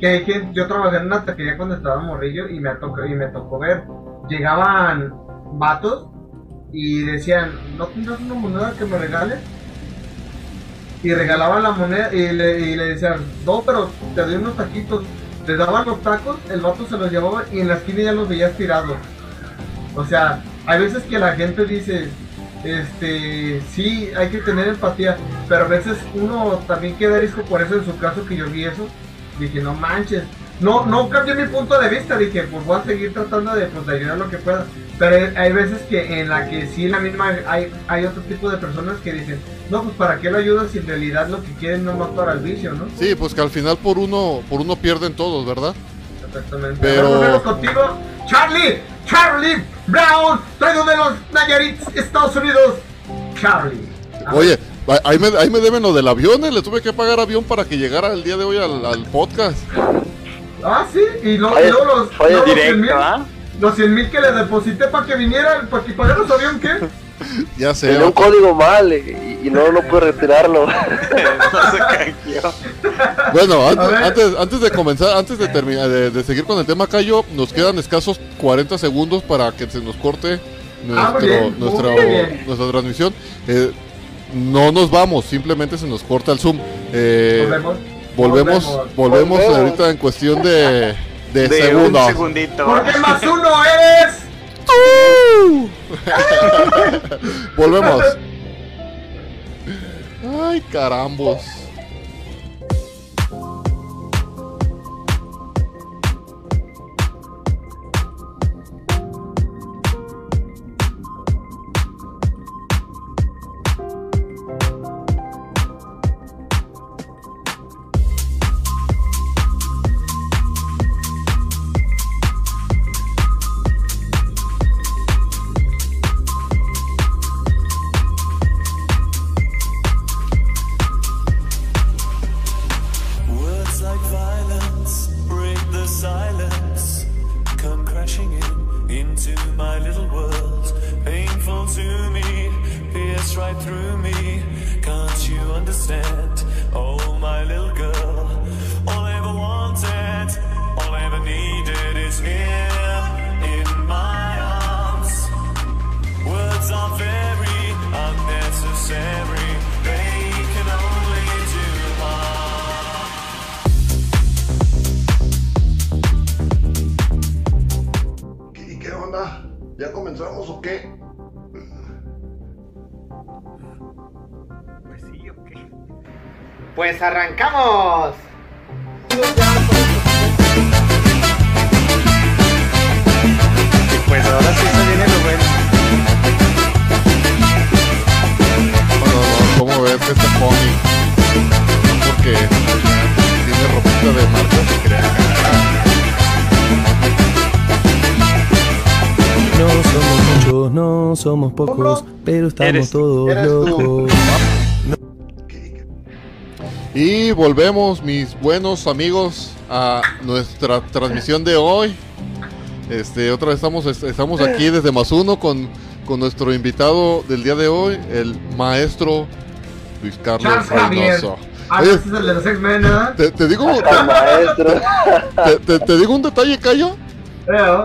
que hay gente, yo trabajé en una taquería cuando estaba morrillo y me tocó ver, llegaban vatos y decían, ¿no tendrás una moneda que me regales? Y regalaban la moneda y le decían, no, pero te doy unos taquitos. Les daban los tacos, el vato se los llevaba y en la esquina ya los veías tirados. O sea, hay veces que la gente dice... sí, hay que tener empatía, pero a veces uno también queda arisco por eso. En su caso, que yo vi eso, dije, no manches, no cambié mi punto de vista, dije, pues voy a seguir tratando de ayudar lo que pueda, pero hay veces que en la que sí, la misma, hay otro tipo de personas que dicen, no, pues para qué lo ayudas si en realidad lo que quieren no más para el vicio, ¿no? Sí, pues que al final por uno pierden todos, ¿verdad? Exactamente. Pero contigo, Charlie Brown, traigo de los Nayarit, Estados Unidos, Charlie. Oye, ahí me deben lo del avión, le tuve que pagar avión para que llegara el día de hoy al podcast. Ah, sí, y los 100 mil que le deposité para que viniera, para que pagara su avión, ¿qué? Ya sé. Tenía un código mal y no pude retirarlo. Bueno, antes de comenzar, antes de terminar, de seguir con el tema, Cayo, nos quedan escasos 40 segundos para que se nos corte nuestra transmisión. No nos vamos, simplemente se nos corta el Zoom. Volvemos ahorita en cuestión de segundos. Un segundito. Porque más uno eres tú. Volvemos. Ay, carambos. Pues arrancamos. Y pues ahora sí se viene lo bueno. No, ¿cómo ves esta pony? Porque tiene ropita de marca que crea. No somos muchos, no somos pocos, pero estamos todos locos. Y volvemos, mis buenos amigos, a nuestra transmisión de hoy. Otra vez estamos aquí desde Más Uno con nuestro invitado del día de hoy, el maestro Luis Carlos Reynoso. Oye, te digo un detalle, Cayo.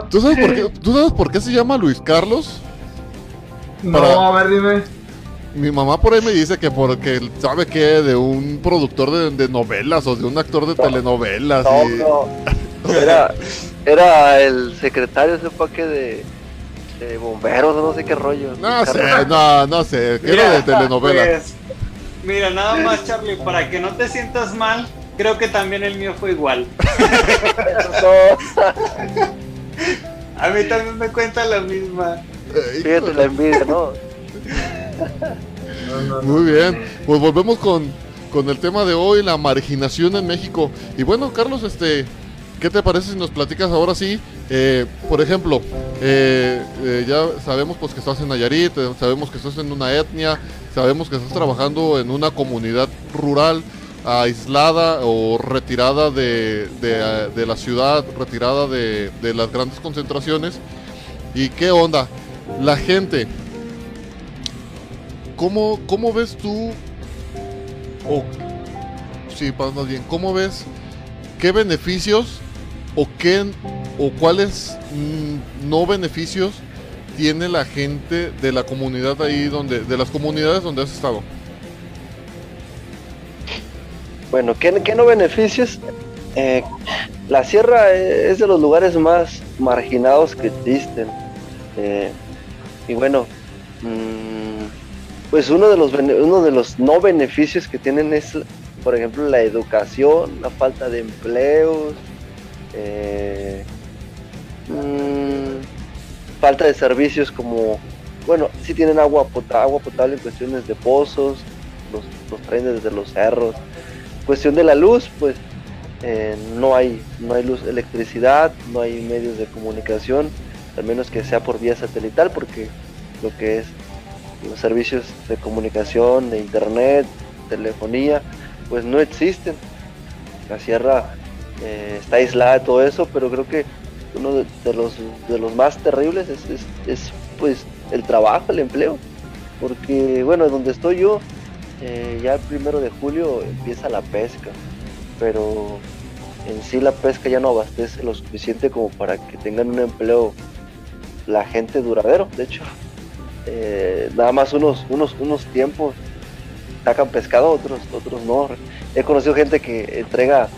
¿Tú sabes por qué se llama Luis Carlos? No, a ver, dime. Mi mamá por ahí me dice que porque sabe que de un productor de novelas o de un actor de telenovelas. No. Era el secretario ese paque de bomberos, no sé qué rollo. No sé, que era de telenovelas. Pues, mira, nada más, Charlie, para que no te sientas mal, creo que también el mío fue igual. A mí también me cuenta la misma. Fíjate la envidia, ¿no? No. Muy bien, pues volvemos con el tema de hoy, la marginación en México. Y bueno, Carlos, ¿qué te parece si nos platicas ahora sí? Por ejemplo, ya sabemos pues que estás en Nayarit, sabemos que estás en una etnia, sabemos que estás trabajando en una comunidad rural aislada o retirada de la ciudad, retirada de las grandes concentraciones. ¿Y qué onda? La gente... ¿Cómo ves tú, cómo ves qué beneficios o cuáles no beneficios tiene la gente de la comunidad ahí, de las comunidades donde has estado? Bueno, ¿qué no beneficios? La sierra es de los lugares más marginados que existen. Y bueno... Pues uno de los no beneficios que tienen es, por ejemplo, la educación, la falta de empleos, falta de servicios como, bueno, sí tienen agua potable en cuestiones de pozos, los traen desde los cerros. Cuestión de la luz, pues no hay luz, electricidad, no hay medios de comunicación, al menos que sea por vía satelital, porque lo que es los servicios de comunicación, de internet, telefonía, pues no existen. La sierra está aislada de todo eso, pero creo que uno de los más terribles es pues el trabajo, el empleo. porque bueno, donde estoy yo, ya el 1 de julio empieza la pesca, pero en sí la pesca ya no abastece lo suficiente como para que tengan un empleo la gente duradero. De hecho, nada más unos tiempos sacan pescado, otros no. He conocido gente que entrega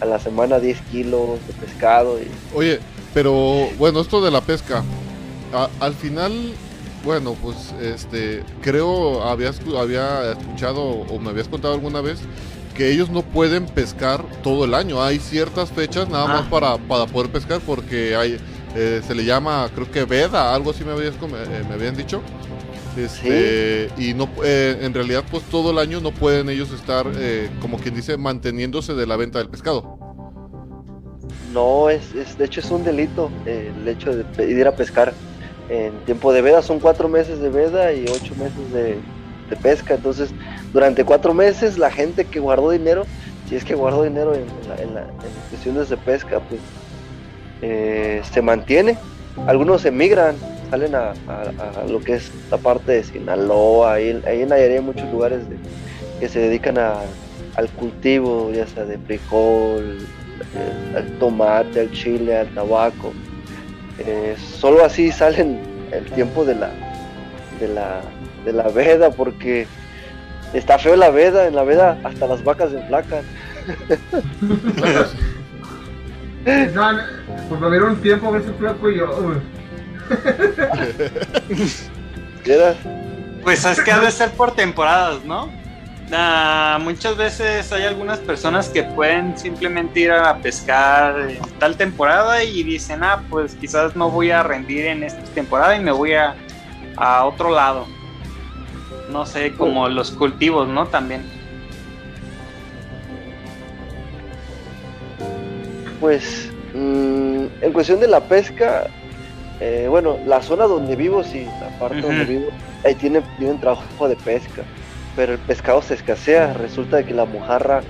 a la semana 10 kilos de pescado. Oye, pero bueno, esto de la pesca, al final, bueno, pues creo había escuchado o me habías contado alguna vez que ellos no pueden pescar todo el año. Hay ciertas fechas nada más para poder pescar, porque hay, se le llama, creo que veda, algo así me habían dicho. ¿Sí? Y no, en realidad pues todo el año no pueden ellos estar, como quien dice, manteniéndose de la venta del pescado. No, de hecho es un delito, el hecho de ir a pescar en tiempo de veda. Son 4 meses de veda y 8 meses de pesca. Entonces durante 4 meses la gente que guardó dinero, si es que guardó dinero en cuestiones de pesca, pues se mantiene. Algunos emigran, salen a lo que es la parte de Sinaloa. Ahí en Nayarit hay muchos lugares que se dedican al cultivo, ya sea de frijol, al tomate, al chile, al tabaco. Solo así salen el tiempo de la veda, porque está feo la veda. En la veda hasta las vacas se enflacan. Pues va a haber un tiempo que se flaco y yo. Pues es que ha de ser por temporadas, ¿no? Muchas veces hay algunas personas que pueden simplemente ir a pescar en tal temporada y dicen, pues quizás no voy a rendir en esta temporada y me voy a otro lado. No sé, como los cultivos, ¿no? También. Pues, en cuestión de la pesca, bueno, la zona donde vivo, sí, la parte donde vivo, ahí tienen trabajo de pesca, pero el pescado se escasea. Resulta que la mojarra,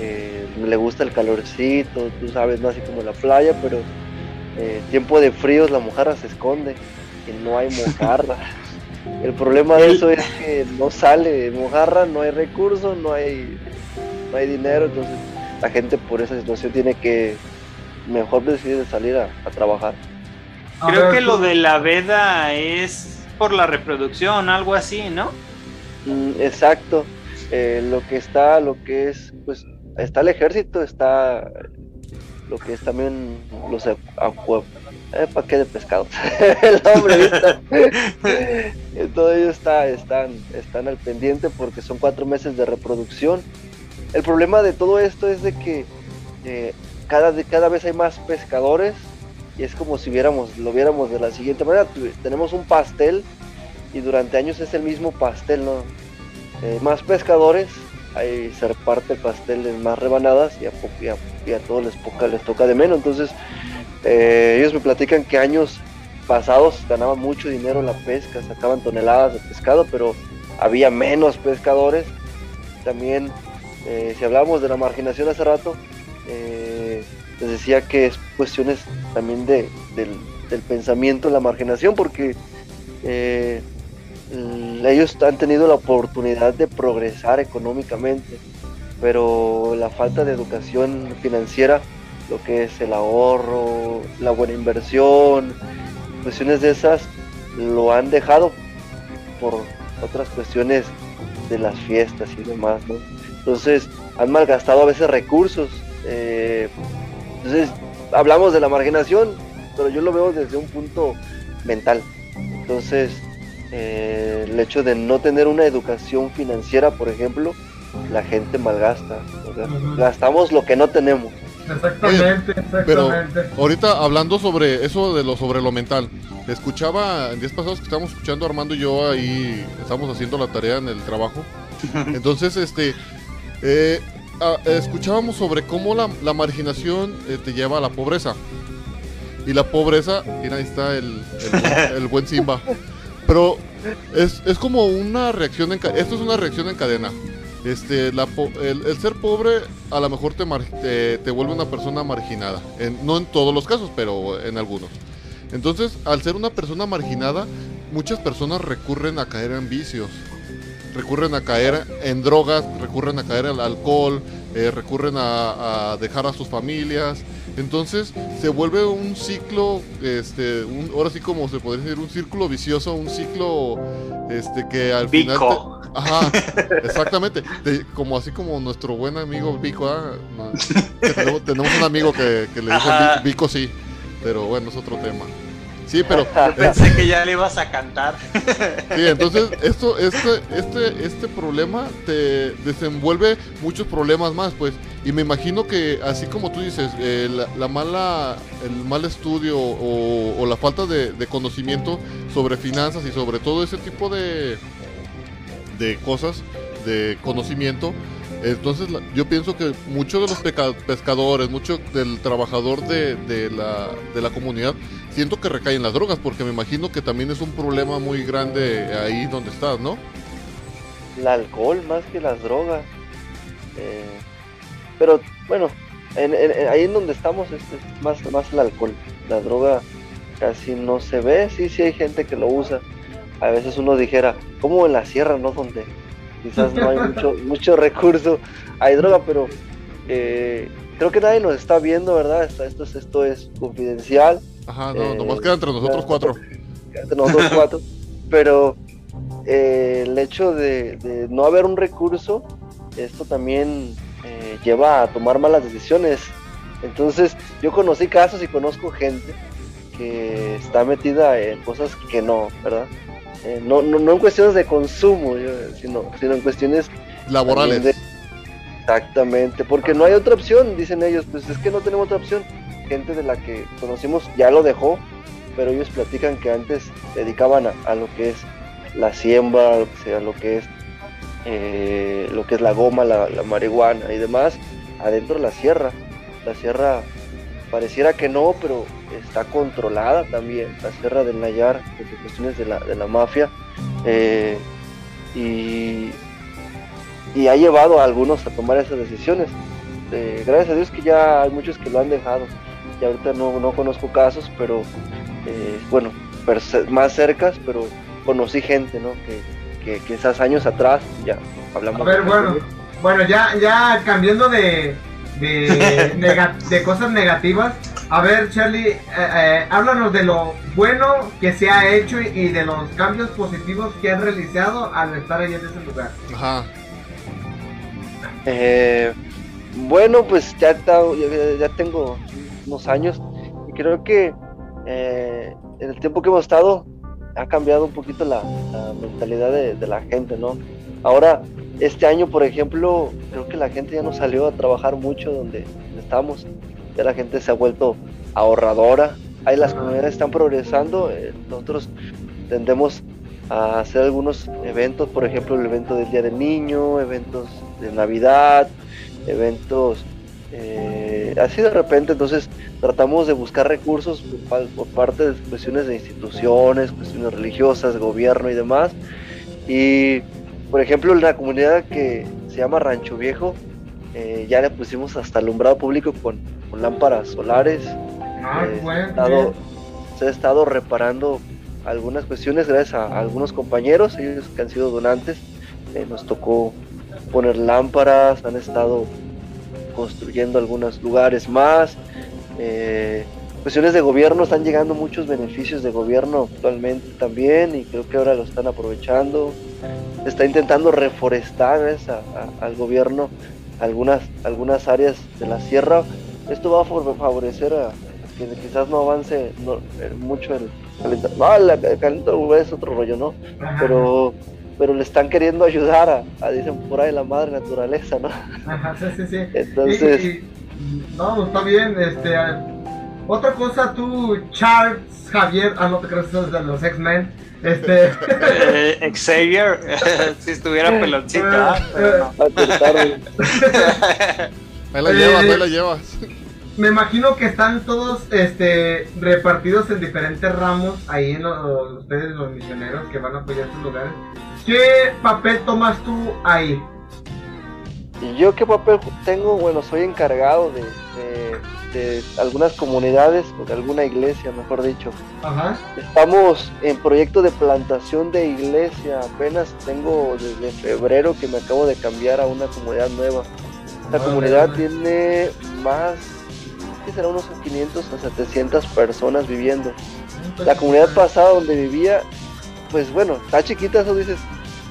le gusta el calorcito, tú sabes, no así como la playa, pero tiempo de fríos la mojarra se esconde y no hay mojarra. El problema de eso es que no sale mojarra, no hay recursos, no hay dinero. Entonces la gente por esa situación tiene que mejor decidir salir a trabajar. Creo que lo de la veda es por la reproducción, algo así, ¿no? Exacto. Pues está el ejército, está lo que es también los paquetes de pescado. El hombre está. Todo ello están al pendiente porque son 4 meses de reproducción. El problema de todo esto es de que cada vez hay más pescadores. Y es como si lo viéramos de la siguiente manera. Tenemos un pastel y durante años es el mismo pastel, ¿no? Más pescadores, ahí se reparte el pastel en más rebanadas y a todos les toca de menos. Entonces ellos me platican que años pasados ganaban mucho dinero en la pesca, sacaban toneladas de pescado, pero había menos pescadores. También, si hablábamos de la marginación hace rato, les decía que es cuestiones también del pensamiento, la marginación, porque ellos han tenido la oportunidad de progresar económicamente, pero la falta de educación financiera, lo que es el ahorro, la buena inversión, cuestiones de esas, lo han dejado por otras cuestiones de las fiestas y demás, ¿no? Entonces han malgastado a veces recursos. Entonces hablamos de la marginación, pero yo lo veo desde un punto mental. Entonces, el hecho de no tener una educación financiera, por ejemplo, la gente malgasta, o sea, gastamos lo que no tenemos. Exactamente. Oye, exactamente. Pero ahorita hablando sobre eso sobre lo mental, escuchaba en días pasados que estábamos escuchando Armando y yo, ahí estamos haciendo la tarea en el trabajo. Entonces, escuchábamos sobre cómo la marginación te lleva a la pobreza. Y la pobreza, mira, ahí está el buen Simba. Pero es como una reacción esto es una reacción en cadena. El ser pobre a lo mejor te vuelve una persona marginada, no en todos los casos, pero en algunos. Entonces, al ser una persona marginada, muchas personas recurren a caer en vicios, recurren a caer en drogas, recurren a caer al alcohol, recurren a dejar a sus familias. Entonces se vuelve un ciclo, ahora sí como se podría decir, un círculo vicioso, un ciclo que al final... Vico. Ajá, exactamente. Como así como nuestro buen amigo Vico, tenemos un amigo que le dijo Vico, sí, pero bueno, es otro tema. Sí, pero... Yo pensé que ya le ibas a cantar. Sí, entonces este problema te desenvuelve muchos problemas más, pues. Y me imagino que así como tú dices, el mal estudio o la falta de conocimiento sobre finanzas y sobre todo ese tipo de cosas, de conocimiento. Entonces yo pienso que muchos de los pescadores, mucho del trabajador de la comunidad, siento que recaen las drogas, porque me imagino que también es un problema muy grande ahí donde estás, ¿no? El alcohol más que las drogas. Pero bueno, ahí en donde estamos es más el alcohol. La droga casi no se ve, sí hay gente que lo usa. A veces uno dijera, ¿cómo en la sierra, no? Donde quizás no hay mucho recurso, hay droga, pero creo que nadie nos está viendo, ¿verdad? Esto es confidencial. Ajá, nomás queda entre nosotros cuatro. Entre nosotros cuatro, pero el hecho de no haber un recurso, esto también lleva a tomar malas decisiones. Entonces, yo conocí casos y conozco gente que está metida en cosas que no, ¿verdad? No en cuestiones de consumo, sino en cuestiones laborales. Exactamente, porque no hay otra opción, dicen ellos, pues es que no tenemos otra opción. Gente de la que conocimos ya lo dejó, pero ellos platican que antes dedicaban a lo que es la siembra, lo que es la goma, la marihuana y demás, adentro de la sierra. La sierra pareciera que no, pero está controlada también, la Sierra del Nayar, desde cuestiones de la mafia, y ha llevado a algunos a tomar esas decisiones. Gracias a Dios que ya hay muchos que lo han dejado, y ahorita no conozco casos, pero bueno, más cercas, pero conocí gente, ¿no? que quizás años atrás, ya hablamos. A ver, bueno, ya cambiando de cosas negativas. A ver, Charlie, háblanos de lo bueno que se ha hecho y de los cambios positivos que han realizado al estar allá en ese lugar. Ajá. Bueno, pues ya tengo unos años y creo que en el tiempo que hemos estado ha cambiado un poquito la mentalidad de la gente, ¿no? Ahora, este año, por ejemplo, creo que la gente ya no salió a trabajar mucho donde estamos. Ya la gente se ha vuelto ahorradora, ahí las comunidades están progresando. Nosotros tendemos a hacer algunos eventos, por ejemplo el evento del Día del Niño, eventos de Navidad, eventos así de repente. Entonces tratamos de buscar recursos por parte de cuestiones de instituciones, cuestiones religiosas, gobierno y demás. Y por ejemplo la comunidad que se llama Rancho Viejo, ya le pusimos hasta alumbrado público con lámparas solares. Se ha estado reparando algunas cuestiones gracias a algunos compañeros, ellos que han sido donantes. Nos tocó poner lámparas, han estado construyendo algunos lugares más. Cuestiones de gobierno, están llegando muchos beneficios de gobierno actualmente también, y creo que ahora lo están aprovechando. Se está intentando reforestar al gobierno algunas áreas de la sierra. Esto va a favorecer a que quizás no avance mucho el calentamiento. El calentamiento es otro rollo, ¿no? Pero le están queriendo ayudar a dicen por ahí, la madre naturaleza, ¿no? Ajá, sí. Entonces... no, está bien. Otra cosa, tú, Charles Javier... Ah, no te creas, de los X-Men. Xavier, si estuviera peloncita, ahí la llevas. Me imagino que están todos repartidos en diferentes ramos ahí en ustedes, los misioneros que van a apoyar estos lugares. ¿Qué papel tomas tú ahí? ¿Y yo qué papel tengo? Bueno, soy encargado de algunas comunidades o de alguna iglesia, mejor dicho. Ajá. Estamos en proyecto de plantación de iglesia. Apenas tengo desde febrero que me acabo de cambiar a una comunidad nueva. Esta comunidad tiene más, ¿qué será? Unos 500 a 700 personas viviendo. La comunidad pasada donde vivía, pues bueno, está chiquita, eso dices,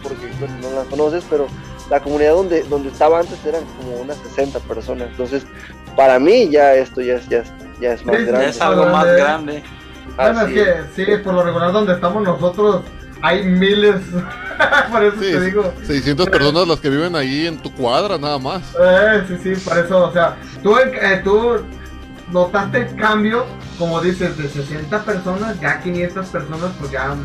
porque bueno, no la conoces, pero la comunidad donde estaba antes eran como unas 60 personas. Entonces, para mí ya esto ya es más grande. Es algo más grande. Bueno, es que sí, por lo regular donde estamos nosotros hay miles, por eso sí, te digo. 600 personas las que viven ahí en tu cuadra nada más. Sí, por eso, o sea, tú notaste el cambio, como dices, de 60 personas ya 500 personas, pues ya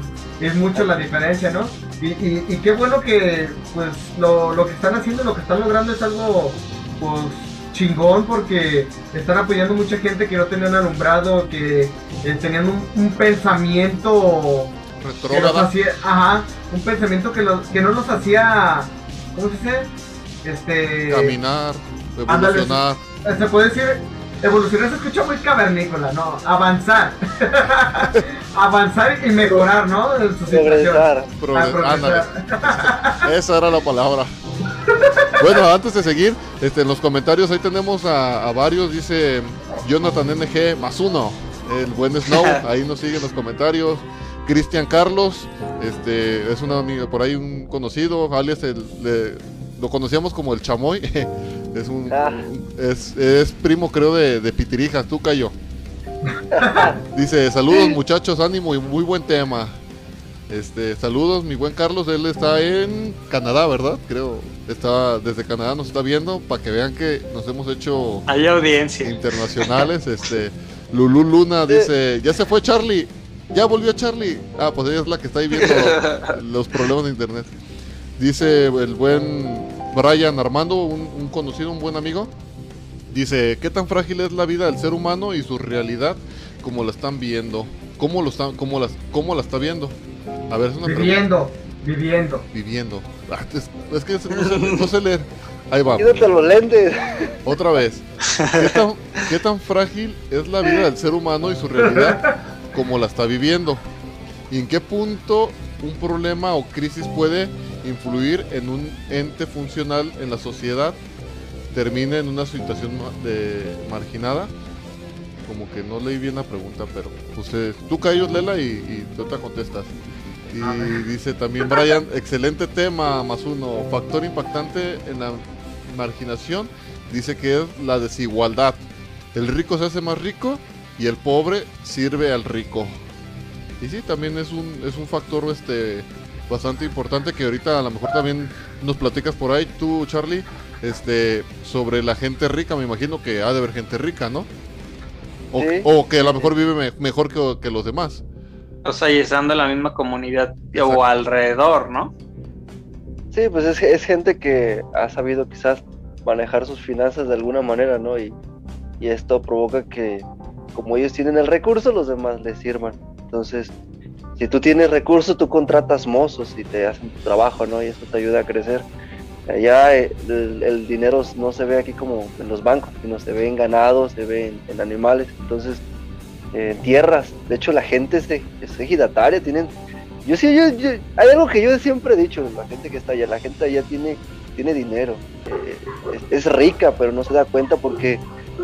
es mucho la diferencia, ¿no? Y qué bueno que pues lo que están haciendo, lo que están logrando es algo pues chingón, porque están apoyando mucha gente que no tenían alumbrado, que tenían un pensamiento retrógrado, un pensamiento que no los hacía, ¿cómo se dice? Caminar, evolucionar. Ándale, se puede decir. Evolucionar se escucha muy cavernícola, ¿no? Avanzar. Avanzar y mejorar, ¿no? En su progresar. Progresar. Esa era la palabra. Bueno, antes de seguir, en los comentarios ahí tenemos a varios. Dice Jonathan NG +1, el buen Snow. Ahí nos siguen los comentarios. Cristian Carlos, es un amigo, por ahí un conocido, alias lo conocíamos como el Chamoy. Es es primo, creo, de Pitirijas, tú, Cayo. Dice, saludos muchachos, ánimo y muy buen tema. Saludos, mi buen Carlos, él está en Canadá, ¿verdad? Creo, está desde Canadá, nos está viendo, para que vean que nos hemos hecho... Hay audiencia. Internacionales, Lulú Luna dice, ya se fue Charlie, ya volvió Charlie. Ah, pues ella es la que está ahí viendo los problemas de internet. Dice el buen... Brian Armando, un conocido, un buen amigo, dice, ¿qué tan frágil es la vida del ser humano y su realidad como la están viendo? ¿Cómo la está viendo? A ver, es una pregunta. Viviendo. Ah, es que no sé leer. Ahí va. Quítate los lentes. Otra vez. ¿Qué tan frágil es la vida del ser humano y su realidad como la está viviendo? ¿Y en qué punto un problema o crisis puede influir en un ente funcional en la sociedad, termina en una situación marginada? Como que no leí bien la pregunta, pero pues tú, Cayos, lela y tú te contestas. Y dice también Brian, excelente tema, +1, factor impactante en la marginación, dice que es la desigualdad. El rico se hace más rico y el pobre sirve al rico. Y sí, también es un factor bastante importante, que ahorita a lo mejor también nos platicas por ahí tú, Charlie, sobre la gente rica. Me imagino que ha de haber gente rica, ¿no? O que a lo mejor vive mejor que los demás. O sea, y estando en la misma comunidad. Exacto. O alrededor, ¿no? Sí, pues es gente que ha sabido quizás manejar sus finanzas de alguna manera, ¿no? Y esto provoca que, como ellos tienen el recurso, los demás les sirvan. Entonces, si tú tienes recursos, tú contratas mozos y te hacen tu trabajo, ¿no? Y eso te ayuda a crecer. Allá el dinero no se ve aquí como en los bancos, sino se ve en ganados, se ve en animales, entonces tierras. De hecho, la gente es ejidataria, tienen... Yo, hay algo que yo siempre he dicho, la gente que está allá, tiene dinero, es rica, pero no se da cuenta, porque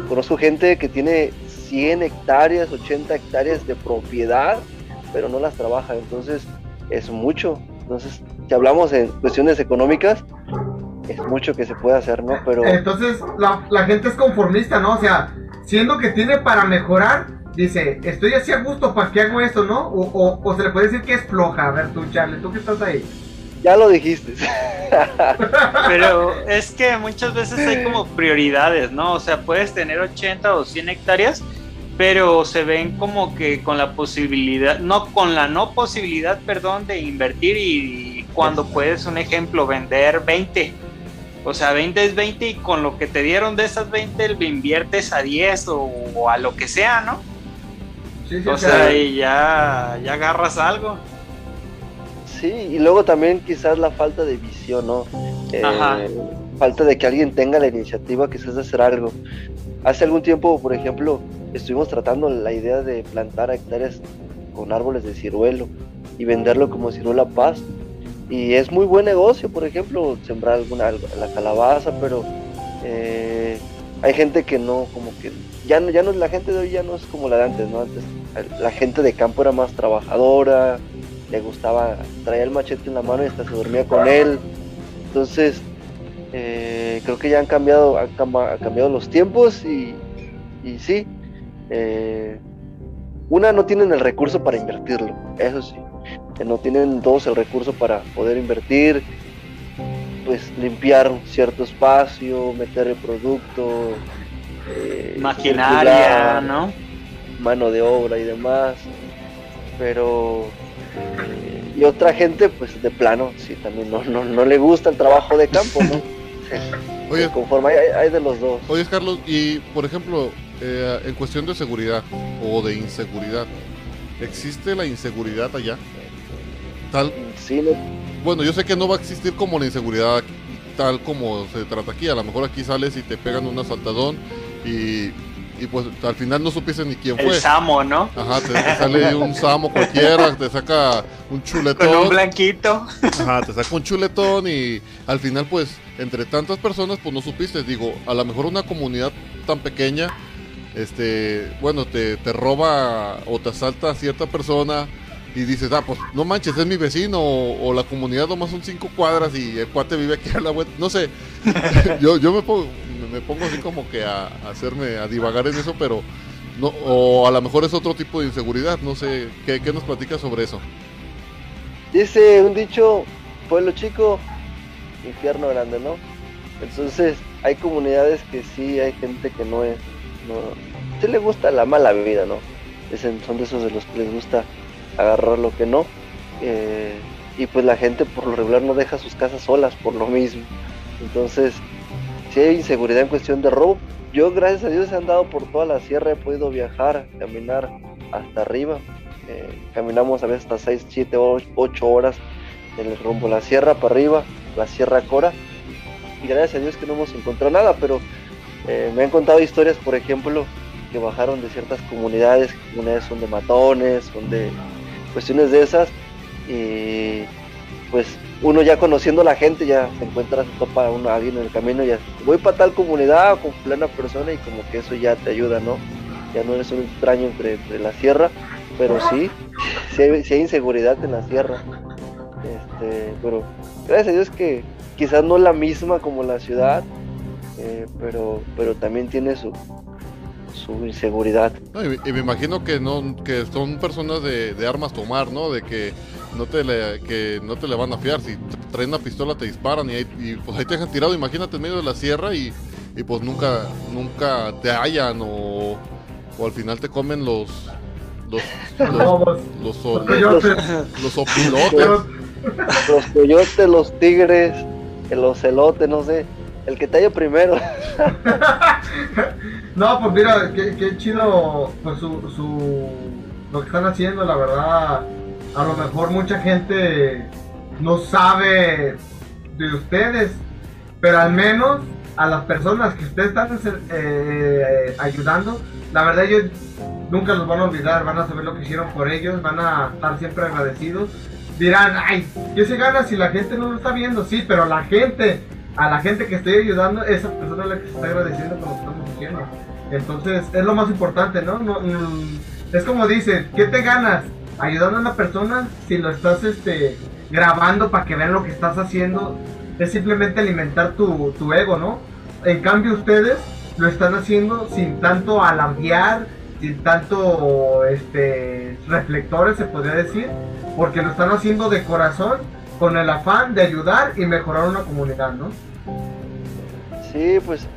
conozco gente que tiene 100 hectáreas, 80 hectáreas de propiedad, pero no las trabaja, entonces es mucho. Entonces, si hablamos en cuestiones económicas, es mucho que se puede hacer, ¿no? Pero entonces la gente es conformista, ¿no? O sea, siendo que tiene para mejorar, dice, estoy así a gusto, ¿para qué hago esto, no? O se le puede decir que es floja. A ver tú, Charlie, ¿tú qué estás ahí? Ya lo dijiste. Pero es que muchas veces hay como prioridades, ¿no? O sea, puedes tener 80 o 100 hectáreas, pero se ven como que con la posibilidad, no posibilidad, de invertir, y cuando puedes, un ejemplo, vender 20, o sea, 20 es 20, y con lo que te dieron de esas 20, le inviertes a 10 o a lo que sea, ¿no? Sí, o sea, y ya agarras algo. Sí, y luego también quizás la falta de visión, ¿no? falta de que alguien tenga la iniciativa quizás de hacer algo. Hace algún tiempo, por ejemplo, estuvimos tratando la idea de plantar hectáreas con árboles de ciruelo y venderlo como ciruela paz. Y es muy buen negocio, por ejemplo, sembrar la calabaza, pero hay gente que no, como que ya no, la gente de hoy ya no es como la de antes, ¿no? Antes la gente de campo era más trabajadora, le gustaba, traía el machete en la mano y hasta se dormía con él. Entonces, creo que ya han cambiado los tiempos y sí, una, no tienen el recurso para invertirlo, eso sí. No tienen, dos, el recurso para poder invertir, pues limpiar cierto espacio, meter el producto, maquinaria, ¿no? Mano de obra y demás. Pero y otra gente, pues de plano, sí, también no le gusta el trabajo de campo, ¿no? Oye, conforme hay de los dos. Oye, Carlos, y por ejemplo, en cuestión de seguridad o de inseguridad, ¿existe la inseguridad allá? Tal. Sí, no. Bueno, yo sé que no va a existir como la inseguridad aquí, tal como se trata aquí. A lo mejor aquí sales y te pegan un asaltadón y pues al final no supiste ni quién fue. El samo, ¿no? Ajá, te sale un samo cualquiera, te saca un chuletón. Con un blanquito. Ajá, te saca un chuletón y al final pues entre tantas personas pues no supiste. Digo, a lo mejor una comunidad tan pequeña, bueno, te roba o te asalta a cierta persona y dices, ah, pues no manches, es mi vecino, o la comunidad nomás son 5 cuadras y el cuate vive aquí a la vuelta, no sé. yo me pongo así como que a divagar en eso, pero no, o a lo mejor es otro tipo de inseguridad, no sé, ¿qué nos platicas sobre eso? Dice un dicho, pueblo chico, infierno grande, ¿no? Entonces, hay comunidades que sí, hay gente que no, sí le gusta la mala vida, ¿no? Son de esos de los que les gusta agarrar lo que no, y pues la gente por lo regular no deja sus casas solas por lo mismo. Entonces, si hay inseguridad en cuestión de robo, yo gracias a Dios he andado por toda la sierra, he podido viajar, caminar hasta arriba, caminamos a veces hasta 6, 7, 8 horas en el rumbo, la sierra para arriba, la sierra Cora, y gracias a Dios que no hemos encontrado nada, pero me han contado historias, por ejemplo, que bajaron de ciertas comunidades son de matones, son de cuestiones de esas, y pues uno ya conociendo a la gente, ya se topa a alguien en el camino, ya voy para tal comunidad o con plena persona, y como que eso ya te ayuda, ¿no? Ya no eres un extraño entre la sierra, pero sí hay inseguridad en la sierra, pero gracias a Dios que quizás no la misma como la ciudad, pero también tiene su inseguridad. No, y me imagino que son personas de armas tomar, ¿no? De que no te le van a fiar. Si traen una pistola te disparan y pues ahí te dejan tirado. Imagínate en medio de la sierra y pues nunca te hallan o al final te comen los opilotes. Los coyotes, los tigres, el ocelote, no sé. El que te haya primero. No, pues mira, qué chido pues lo que están haciendo, la verdad. A lo mejor mucha gente no sabe de ustedes, pero al menos a las personas que ustedes están ayudando, la verdad ellos nunca los van a olvidar, van a saber lo que hicieron por ellos, van a estar siempre agradecidos. Dirán, ay, ¿qué se gana si la gente no lo está viendo? Sí, pero a la gente que estoy ayudando, esa persona es la que se está agradeciendo por lo que estamos haciendo. Entonces, es lo más importante, ¿no? Es como dicen, ¿qué te ganas ayudando a una persona si lo estás grabando para que vean lo que estás haciendo? Es simplemente alimentar tu ego, ¿no? En cambio, ustedes lo están haciendo sin tanto alardear, sin tanto reflectores, se podría decir, porque lo están haciendo de corazón, con el afán de ayudar y mejorar una comunidad, ¿no? Sí, pues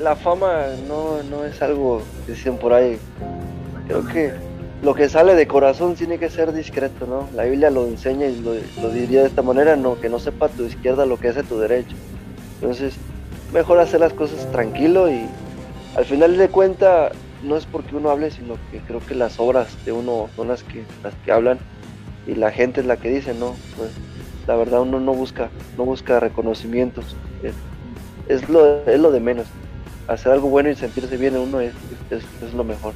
la fama no es algo que dicen por ahí. Creo que lo que sale de corazón tiene que ser discreto, ¿no? La Biblia lo enseña y lo diría de esta manera, no, que no sepa tu izquierda lo que hace tu derecha. Entonces, mejor hacer las cosas tranquilo y al final de cuenta no es porque uno hable, sino que creo que las obras de uno son las que hablan y la gente es la que dice, ¿no? Pues, la verdad uno no busca reconocimientos, es lo de menos. Hacer algo bueno y sentirse bien uno es lo mejor.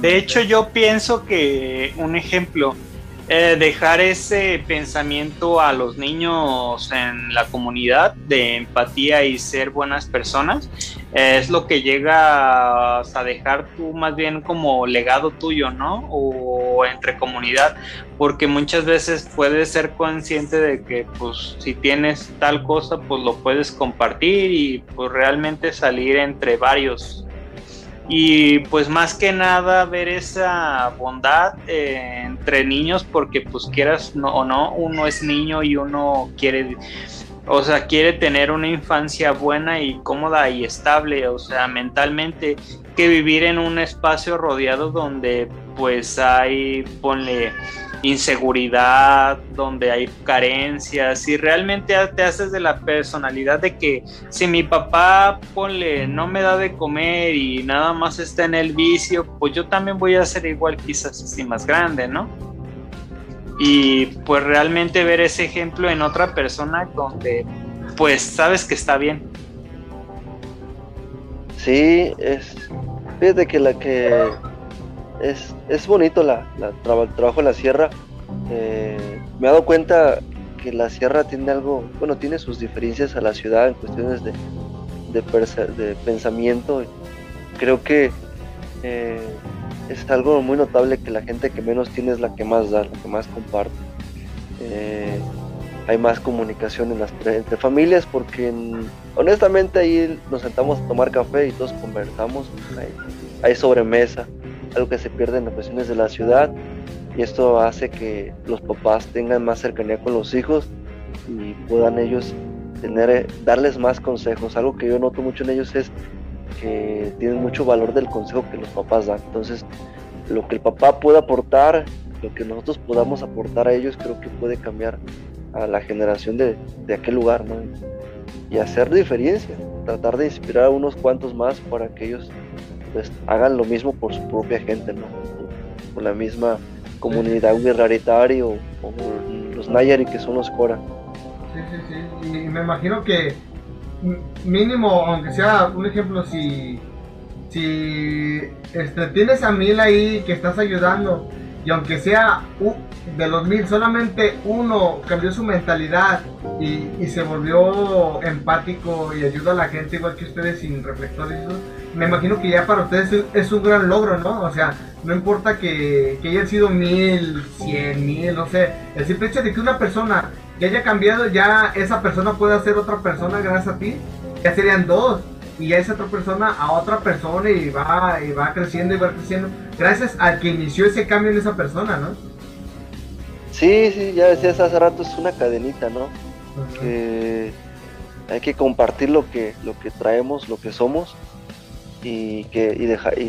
De hecho, yo pienso que un ejemplo, dejar ese pensamiento a los niños en la comunidad de empatía y ser buenas personas, es lo que llegas a dejar tú más bien como legado tuyo, ¿no? O entre comunidad, porque muchas veces puedes ser consciente de que pues si tienes tal cosa pues lo puedes compartir y pues realmente salir entre varios. Y pues más que nada ver esa bondad entre niños, porque pues quieras o no, uno es niño y uno quiere, o sea, quiere tener una infancia buena y cómoda y estable, o sea, mentalmente, que vivir en un espacio rodeado donde pues hay, ponle, inseguridad, donde hay carencias, y realmente te haces de la personalidad de que si mi papá, ponle, no me da de comer y nada más está en el vicio, pues yo también voy a ser igual, quizás así más grande, ¿no? Y pues realmente ver ese ejemplo en otra persona donde pues sabes que está bien. Sí, fíjate que la que... Es bonito el trabajo en la sierra. Me he dado cuenta que la sierra tiene algo, bueno, tiene sus diferencias a la ciudad en cuestiones de pensamiento. Creo que es algo muy notable, que la gente que menos tiene es la que más da, la que más comparte. Hay más comunicación entre familias, porque honestamente ahí nos sentamos a tomar café y todos conversamos. Hay sobremesa, algo que se pierde en las presiones de la ciudad, y esto hace que los papás tengan más cercanía con los hijos y puedan ellos darles más consejos. Algo que yo noto mucho en ellos es que tienen mucho valor del consejo que los papás dan. Entonces, lo que el papá pueda aportar, lo que nosotros podamos aportar a ellos, creo que puede cambiar a la generación de aquel lugar, ¿no? Y hacer diferencia, tratar de inspirar a unos cuantos más para que ellos pues hagan lo mismo por su propia gente, ¿no? Por la misma comunidad wixárika o los Nayarit, que son los Cora. Sí. Y me imagino que mínimo, aunque sea un ejemplo, si tienes a 1000 ahí que estás ayudando, y aunque sea de los 1000, solamente uno cambió su mentalidad y se volvió empático y ayuda a la gente igual que ustedes, sin reflectores, eso, me imagino que ya para ustedes es un gran logro, ¿no? O sea, no importa que hayan sido 1000, 100,000, no sé, el simple hecho de que una persona que haya cambiado, ya esa persona puede ser otra persona gracias a ti, ya serían 2, y ya esa otra persona a otra persona, y va creciendo y va creciendo, gracias al que inició ese cambio en esa persona, ¿no? Sí, ya decías hace rato, es una cadenita, ¿no? Uh-huh. Hay que compartir lo que traemos, lo que somos, y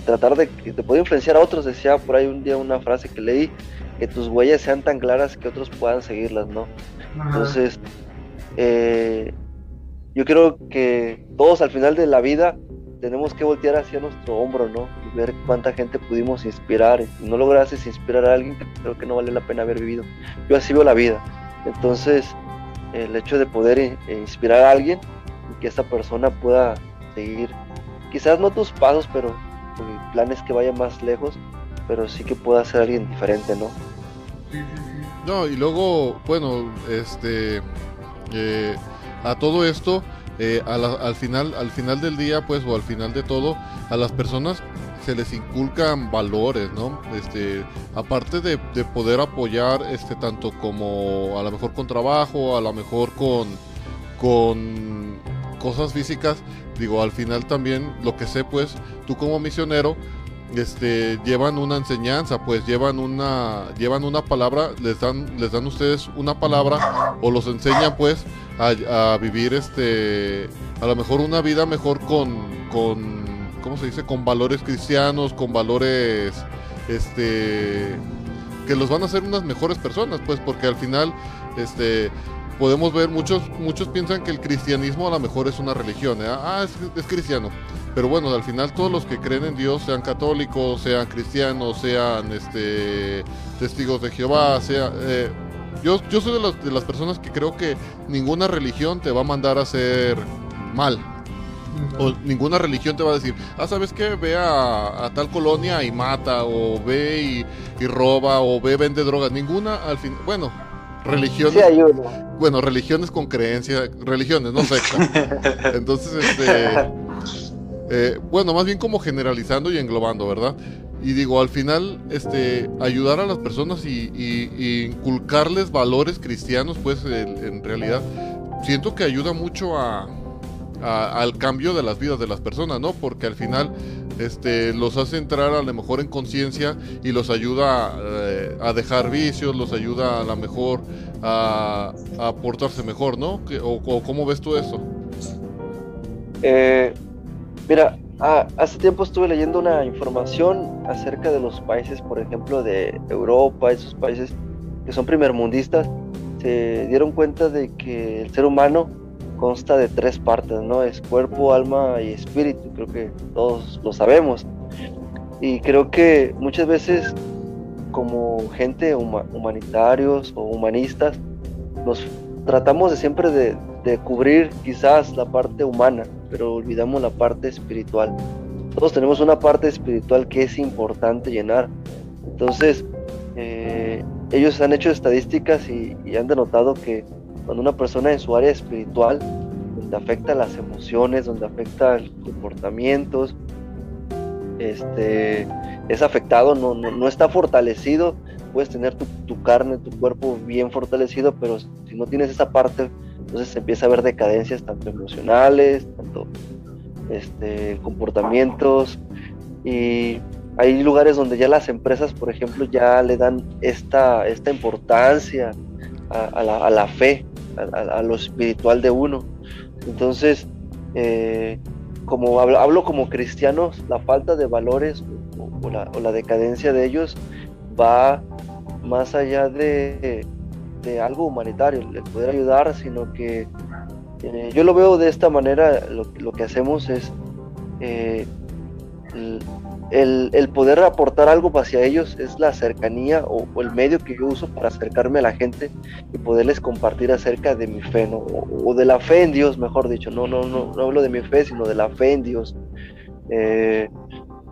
tratar de que te pueda influenciar a otros. Decía por ahí un día una frase que leí, que tus huellas sean tan claras que otros puedan seguirlas, ¿no? Ajá. Entonces yo creo que todos al final de la vida tenemos que voltear hacia nuestro hombro, ¿no? Y ver cuánta gente pudimos inspirar. Si no lograses inspirar a alguien, creo que no vale la pena haber vivido. Yo así veo la vida. Entonces el hecho de poder inspirar a alguien y que esta persona pueda seguir, quizás no tus pasos, pero planes que vayan más lejos, pero sí que pueda ser alguien diferente, ¿no? Sí. No, y luego, bueno, a todo esto, al final del día, pues, o al final de todo, a las personas se les inculcan valores, ¿no? Aparte de poder apoyar, tanto como a lo mejor con trabajo, a lo mejor con cosas físicas, digo, al final también, lo que sé, pues, tú como misionero, llevan una enseñanza, pues, llevan una palabra, les dan ustedes una palabra, o los enseñan, pues, a vivir, a lo mejor una vida mejor con ¿cómo se dice? Con valores cristianos, con valores, que los van a hacer unas mejores personas, pues, porque al final, podemos ver, muchos piensan que el cristianismo a lo mejor es una religión, ¿eh? Es cristiano, pero bueno, al final todos los que creen en Dios, sean católicos, sean cristianos, sean testigos de Jehová, yo soy de las personas que creo que ninguna religión te va a mandar a hacer mal, O ninguna religión te va a decir, ah, ¿sabes qué? Ve a tal colonia y mata, o ve y roba, o ve, vende drogas. Ninguna, al fin, bueno, religiones. Sí hay una. Bueno, religiones con creencia, religiones, no sectas. Entonces, bueno, más bien como generalizando y englobando, ¿verdad? Y digo, al final, ayudar a las personas y inculcarles valores cristianos, pues, en realidad, siento que ayuda mucho al cambio de las vidas de las personas, ¿no? Porque al final, los hace entrar a lo mejor en conciencia y los ayuda a dejar vicios, los ayuda a lo mejor a portarse mejor, ¿no? ¿O cómo ves tú eso? Mira, hace tiempo estuve leyendo una información acerca de los países, por ejemplo, de Europa, esos países que son primermundistas. Se dieron cuenta de que el ser humano consta de tres partes, ¿no? Es cuerpo, alma y espíritu, creo que todos lo sabemos. Y creo que muchas veces, como gente humanitarios o humanistas, nos tratamos de siempre de cubrir quizás la parte humana, pero olvidamos la parte espiritual. Todos tenemos una parte espiritual que es importante llenar. Entonces, ellos han hecho estadísticas y han denotado que cuando una persona en su área espiritual, donde afecta las emociones, donde afecta los comportamientos, es afectado, no está fortalecido. Puedes tener tu carne, tu cuerpo bien fortalecido, pero si no tienes esa parte, entonces se empieza a ver decadencias tanto emocionales, tanto comportamientos. Y hay lugares donde ya las empresas, por ejemplo, ya le dan esta importancia a la fe, a lo espiritual de uno. Entonces, como hablo como cristianos, la falta de valores o la decadencia de ellos va más allá de algo humanitario, el poder ayudar, sino que yo lo veo de esta manera. Lo que hacemos es el poder aportar algo hacia ellos, es la cercanía o el medio que yo uso para acercarme a la gente y poderles compartir acerca de mi fe, ¿no? O de la fe en Dios, mejor dicho. No hablo de mi fe, sino de la fe en Dios.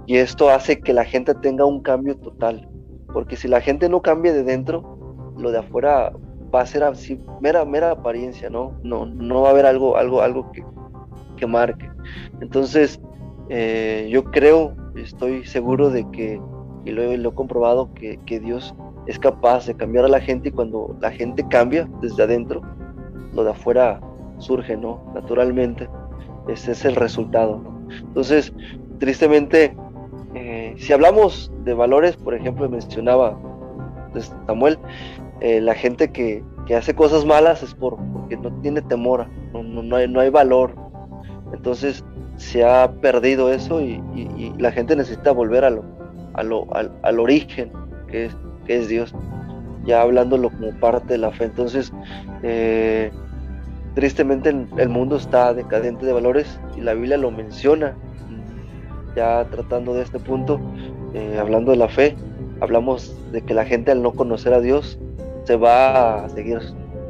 Y esto hace que la gente tenga un cambio total, porque si la gente no cambia de dentro, lo de afuera va a ser así, mera apariencia, ¿no? No va a haber algo que marque. Entonces, yo creo, estoy seguro de que, y lo he comprobado, que Dios es capaz de cambiar a la gente, y cuando la gente cambia desde adentro, lo de afuera surge, ¿no? Naturalmente, ese es el resultado, ¿no? Entonces, tristemente, si hablamos de valores, por ejemplo, mencionaba Samuel, la gente que hace cosas malas es porque no tiene temor, no hay valor. Entonces se ha perdido eso y la gente necesita volver al origen que es Dios, ya hablándolo como parte de la fe. Entonces, tristemente el mundo está decadente de valores, y la Biblia lo menciona. Ya tratando de este punto, hablando de la fe, hablamos de que la gente, al no conocer a Dios, se va a seguir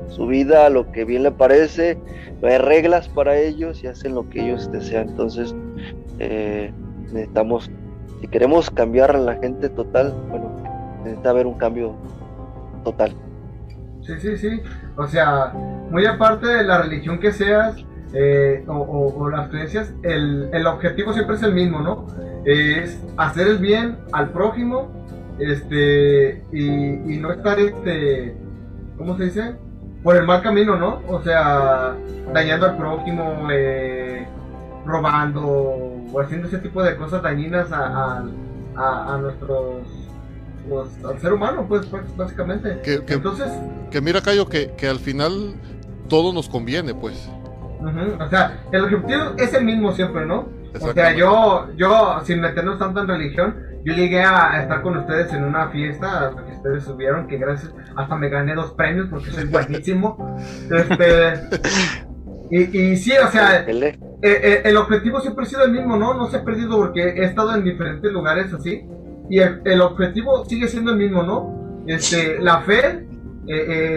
su vida, lo que bien le parece, no hay reglas para ellos y hacen lo que ellos desean. Entonces, necesitamos, si queremos cambiar a la gente total, bueno, necesita haber un cambio total. Sí, o sea, muy aparte de la religión que seas, o las creencias, el objetivo siempre es el mismo, ¿no? Es hacer el bien al prójimo, y no estar, ¿cómo se dice? Por el mal camino, ¿no? O sea, dañando al prójimo, robando o haciendo ese tipo de cosas dañinas a nuestros, al ser humano, pues, básicamente. Entonces, que mira, Cayo, que al final todo nos conviene, pues. O sea, el objetivo es el mismo siempre, ¿no? O sea, yo, sin meternos tanto en religión, yo llegué a estar con ustedes en una fiesta que ustedes subieron, que gracias, hasta me gané 2 premios porque soy buenísimo. Y sí, o sea, el objetivo siempre ha sido el mismo, ¿no? No se ha perdido, porque he estado en diferentes lugares así, y el objetivo sigue siendo el mismo, ¿no? La fe,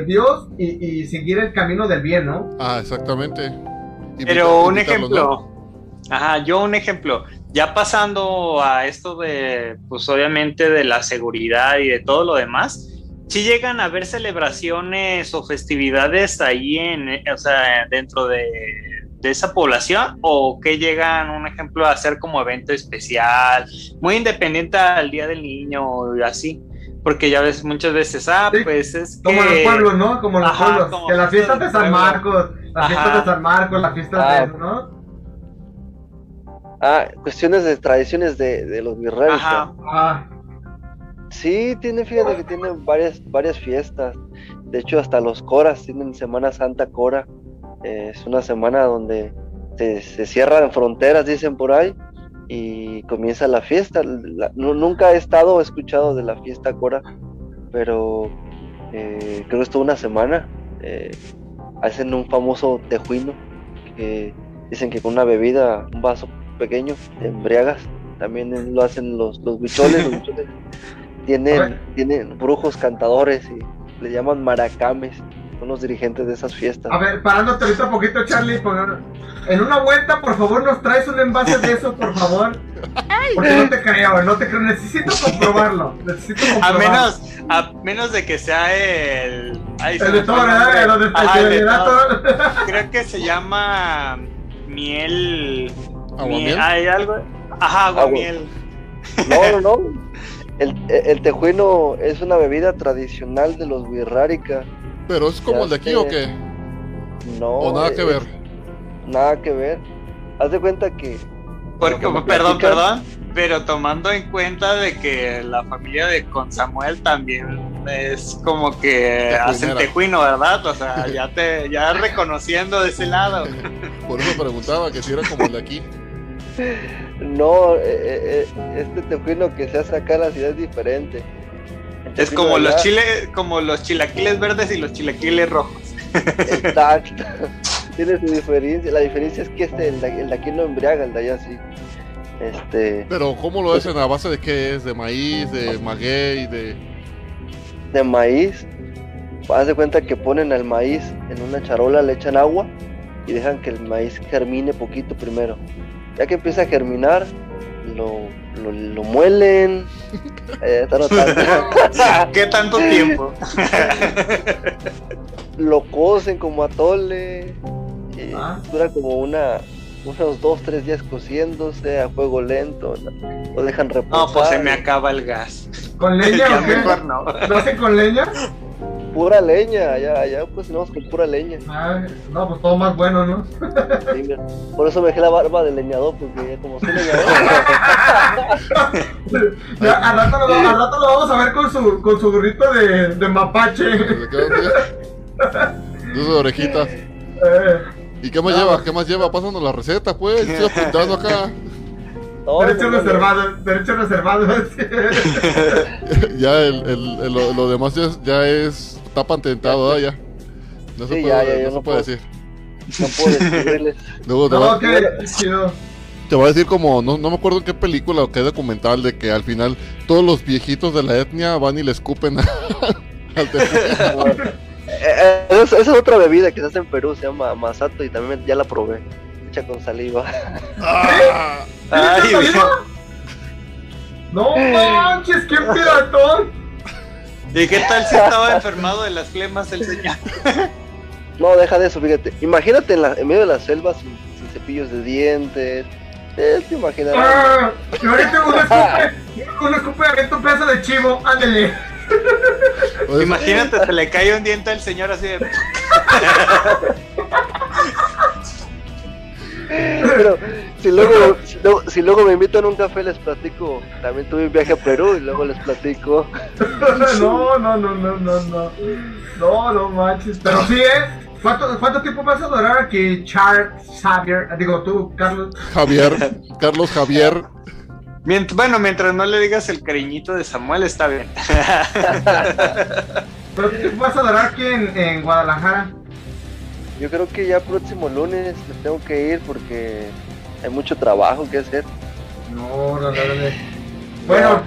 Dios, y seguir el camino del bien, ¿no? Ah, exactamente. Pero un ejemplo, ¿no? Ajá, yo un ejemplo, ya pasando a esto de, pues obviamente de la seguridad y de todo lo demás, sí llegan a haber celebraciones o festividades ahí en, o sea, dentro de esa población, o que llegan, un ejemplo, a hacer como evento especial, muy independiente al Día del Niño y así. Porque ya ves muchas veces, sí, pues es como que... los pueblos, ¿no? Como los pueblos, que las fiestas de San Marcos, las fiestas de San Marcos, las fiestas de... ¿no? Ah, cuestiones de tradiciones de los virreyes. Ajá. Ah. Sí, tiene, fíjate que tienen varias fiestas. De hecho, hasta los coras tienen Semana Santa Cora. Es una semana donde se cierran fronteras, dicen por ahí, y comienza la fiesta. Nunca he estado o escuchado de la fiesta Cora, pero creo que es toda una semana. Hacen un famoso tejuino, que dicen que con una bebida, un vaso pequeño, te embriagas. También lo hacen los huicholes. Los huicholes tienen brujos cantadores y le llaman maracames. Son los dirigentes de esas fiestas. A ver, parándote ahorita un poquito, Charlie, en una vuelta, por favor, nos traes un envase de eso, por favor. Porque no te creo, necesito comprobarlo. A menos de que sea el... el de todo, creo que se llama miel... ¿Aguamiel? Hay algo... Ajá, aguamiel. No. El tejuino es una bebida tradicional de los wixárika. ¿Pero es como el de aquí o qué? No. ¿O nada que ver? Nada que ver. Haz de cuenta que... Porque, perdón, pero tomando en cuenta de que la familia de Con Samuel también es como que hacen tejuino, ¿verdad? O sea, ya reconociendo de ese lado. Por eso preguntaba que si era como el de aquí. No, este tejuino que se hace acá en la ciudad es diferente. Es como los chiles, como los chilaquiles verdes y los chilaquiles rojos. Exacto. Tiene su diferencia. La diferencia es que el de aquí no embriaga, el de allá sí. Pero ¿cómo lo hacen? ¿A base de qué es? ¿De maíz? ¿De maguey? ¿De maíz? Haz de cuenta que ponen al maíz en una charola, le echan agua y dejan que el maíz germine poquito primero. Ya que empieza a germinar, lo muelen. ¿Qué tanto tiempo? Lo cocen como atole. Dura como unos 2-3 días cociéndose a fuego lento. Lo dejan reposar. No, pues se me acaba el gas. ¿Con leña? Mejor no. ¿Lo hacen con leña? Pura leña, ya cocinamos con pura leña. No, pues todo más bueno, ¿no? Sí, por eso me dejé la barba de leñador, porque como soy leñador. Ya, al rato lo vamos a ver con su burrito de mapache. Sus orejitas. ¿Y qué más lleva? ¿Qué más lleva? Pásanos las recetas, pues. Estoy apuntando acá. Derecho reservado. Ya lo demás ya es tapa tentado, ya. No se puede decir. No puedo decirles. No, qué chido. Te voy a decir como, no me acuerdo en qué película o qué documental, de que al final todos los viejitos de la etnia van y le escupen al tejuino. Esa es otra bebida que se hace en Perú, se llama masato, y también ya la probé. Hecha con saliva. Ay, no manches, qué piratón. ¿Y qué tal si estaba enfermado de las flemas el señor? No, deja de eso, fíjate. Imagínate en medio de la selva sin cepillos de dientes. Te imaginas. Y ahorita un escupe de viento, un pedazo de chivo, ándale. Imagínate, se le cae un diente al señor así de... Pero si luego me invitan a un café, les platico. También tuve un viaje a Perú y luego les platico. No manches. Pero sí, ¿Cuánto tiempo vas a durar aquí, Carlos Javier? Mientras no le digas el cariñito de Samuel, está bien. ¿Pero qué tiempo vas a durar aquí en Guadalajara? Yo creo que ya próximo lunes me tengo que ir porque hay mucho trabajo que hacer. Bueno,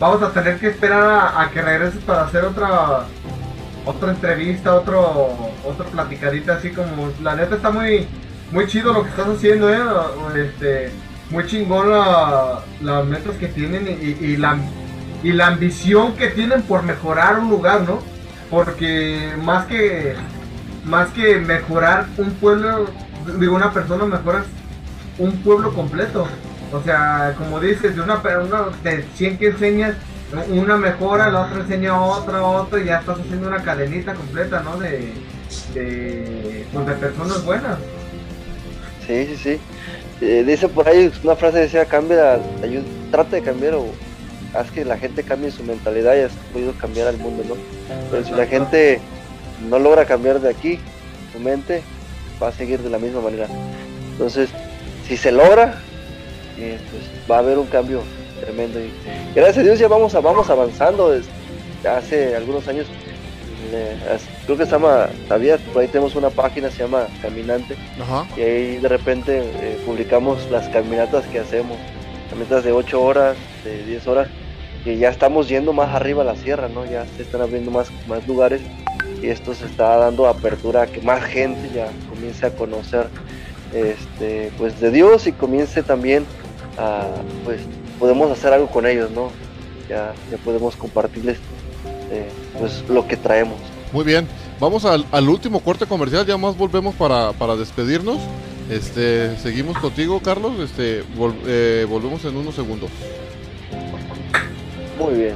vamos a tener que esperar a que regreses para hacer otra entrevista, otra platicadita así como... La neta está muy muy chido lo que estás haciendo, muy chingón las metas que tienen y la ambición que tienen por mejorar un lugar, ¿no? Porque más que mejorar un pueblo, digo, una persona, mejoras un pueblo completo. O sea, como dices, de de 100 que enseñas, una mejora, la otra enseña otra, y ya estás haciendo una cadenita completa, ¿no? De personas buenas. Sí, sí, sí. Dice por ahí una frase, decía, trata de cambiar o haz que la gente cambie su mentalidad y has podido cambiar al mundo, ¿no? Pero si la gente no logra cambiar de aquí, su mente va a seguir de la misma manera. Entonces, si se logra, pues va a haber un cambio tremendo. Y gracias a Dios ya vamos avanzando. Desde hace algunos años, creo que se llama, todavía por ahí tenemos una página, se llama Caminante. Ajá. Y ahí de repente publicamos las caminatas que hacemos, caminatas de 8 horas, de 10 horas, y ya estamos yendo más arriba a la sierra, ¿no? Ya se están abriendo más lugares y esto se está dando apertura a que más gente ya comience a conocer pues de Dios y comience también a, pues podemos hacer algo con ellos, ¿no? Ya podemos compartirles pues lo que traemos. Muy bien, vamos al último corte comercial, ya más volvemos para despedirnos. Seguimos contigo, Carlos, volvemos en unos segundos. Muy bien.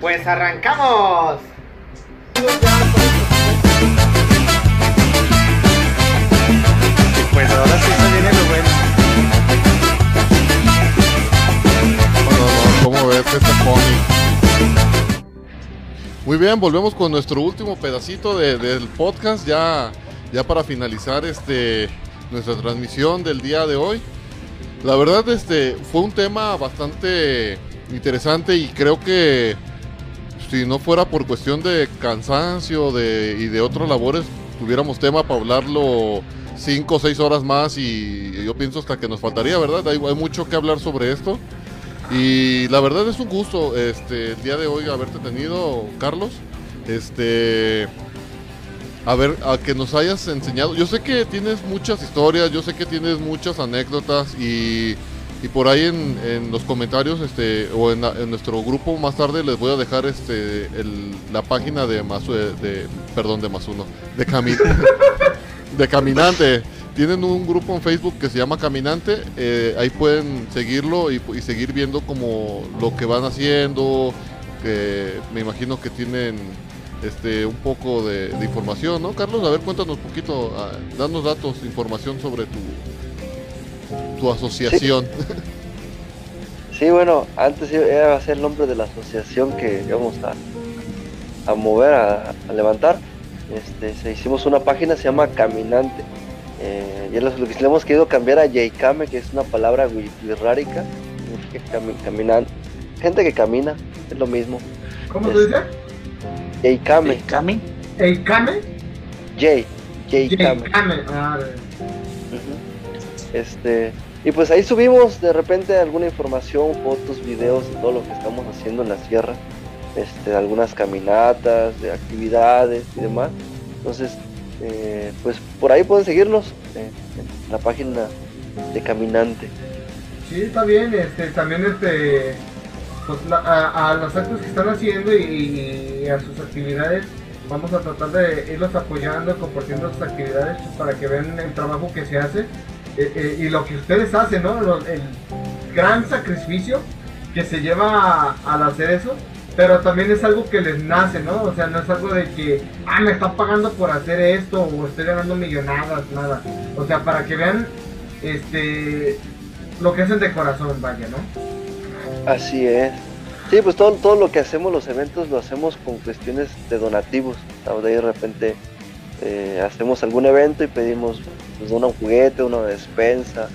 Pues arrancamos. Y pues ahora sí se viene lo bueno. No, ¿cómo ves este pony? Muy bien, volvemos con nuestro último pedacito del podcast, ya para finalizar nuestra transmisión del día de hoy. La verdad, fue un tema bastante interesante y creo que si no fuera por cuestión de cansancio y de otras labores, tuviéramos tema para hablarlo 5 o 6 horas más y yo pienso hasta que nos faltaría, ¿verdad? Hay mucho que hablar sobre esto y la verdad es un gusto el día de hoy haberte tenido, Carlos, a que nos hayas enseñado. Yo sé que tienes muchas historias, yo sé que tienes muchas anécdotas y por ahí en los comentarios o en nuestro grupo más tarde les voy a dejar la página de Caminante. Tienen un grupo en Facebook que se llama Caminante, ahí pueden seguirlo y seguir viendo como lo que van haciendo, que me imagino que tienen un poco de información, ¿no, Carlos? A ver, cuéntanos un poquito, danos datos, información sobre tu asociación. Sí. Sí, bueno, antes iba a ser el nombre de la asociación que íbamos a mover, a levantar. Hicimos una página, se llama Caminante. Y lo que le hemos querido cambiar a Jikame, que es una palabra wixárika, caminante, gente que camina, es lo mismo. ¿Cómo se dice? Jikame. ¿Jikame? ¿Jikame? Jikame. Y pues ahí subimos de repente alguna información, fotos, videos, todo lo que estamos haciendo en la sierra, algunas caminatas, de actividades y demás. Entonces, pues por ahí pueden seguirnos en la página de Caminante. Sí, está bien, también pues a los actos que están haciendo y a sus actividades, vamos a tratar de irlos apoyando, compartiendo sus actividades para que vean el trabajo que se hace. Y lo que ustedes hacen, ¿no? El gran sacrificio que se lleva al hacer eso, Pero también es algo que les nace, ¿no? O sea, no es algo de que, ah, me están pagando por hacer esto, o estoy ganando millonadas, nada. O sea, para que vean, lo que hacen de corazón, vaya, ¿no? Así es. Sí, pues todo lo que hacemos, los eventos, lo hacemos con cuestiones de donativos. Ahora de repente hacemos algún evento y pedimos pues, un juguete, una despensa.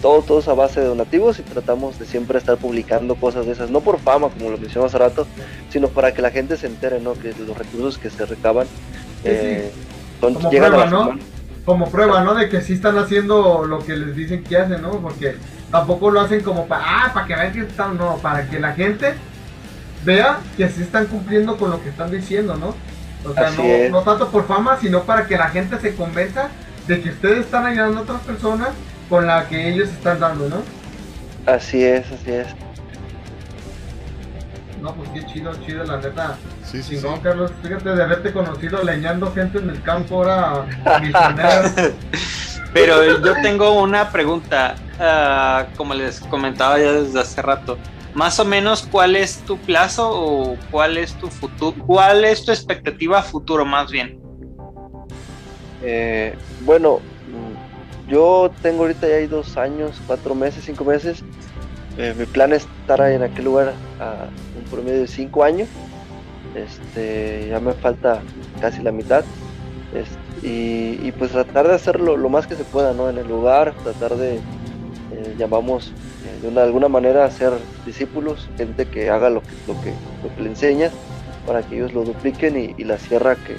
Todo es a base de donativos y tratamos de siempre estar publicando cosas de esas, no por fama, como lo mencioné hace rato, sino para que la gente se entere, ¿no? Que los recursos que se recaban son, como llegan prueba, a ¿no? Como prueba, ¿no? De que sí están haciendo lo que les dicen que hacen, ¿no? Porque tampoco lo hacen como para que vean que están, no, para que la gente vea que sí están cumpliendo con lo que están diciendo, ¿no? O sea, no tanto por fama, sino para que la gente se convenza de que ustedes están ayudando a otras personas con la que ellos están dando, ¿no? Así es, así es. No, pues qué chido, chido, la neta. Sí, sí, chingón, sí. Carlos, fíjate de haberte conocido leñando gente en el campo ahora. Pero yo tengo una pregunta, como les comentaba ya desde hace rato, más o menos, ¿cuál es tu plazo o cuál es tu futuro? ¿Cuál es tu expectativa a futuro, más bien? Bueno, yo tengo ahorita ya 2 años, 4 meses, 5 meses. Mi plan es estar ahí en aquel lugar a un promedio de 5 años. Ya me falta casi la mitad. Y pues tratar de hacerlo lo más que se pueda, ¿no? En el lugar, tratar de, de alguna manera, hacer discípulos, gente que haga lo que le enseñas, para que ellos lo dupliquen y la sierra que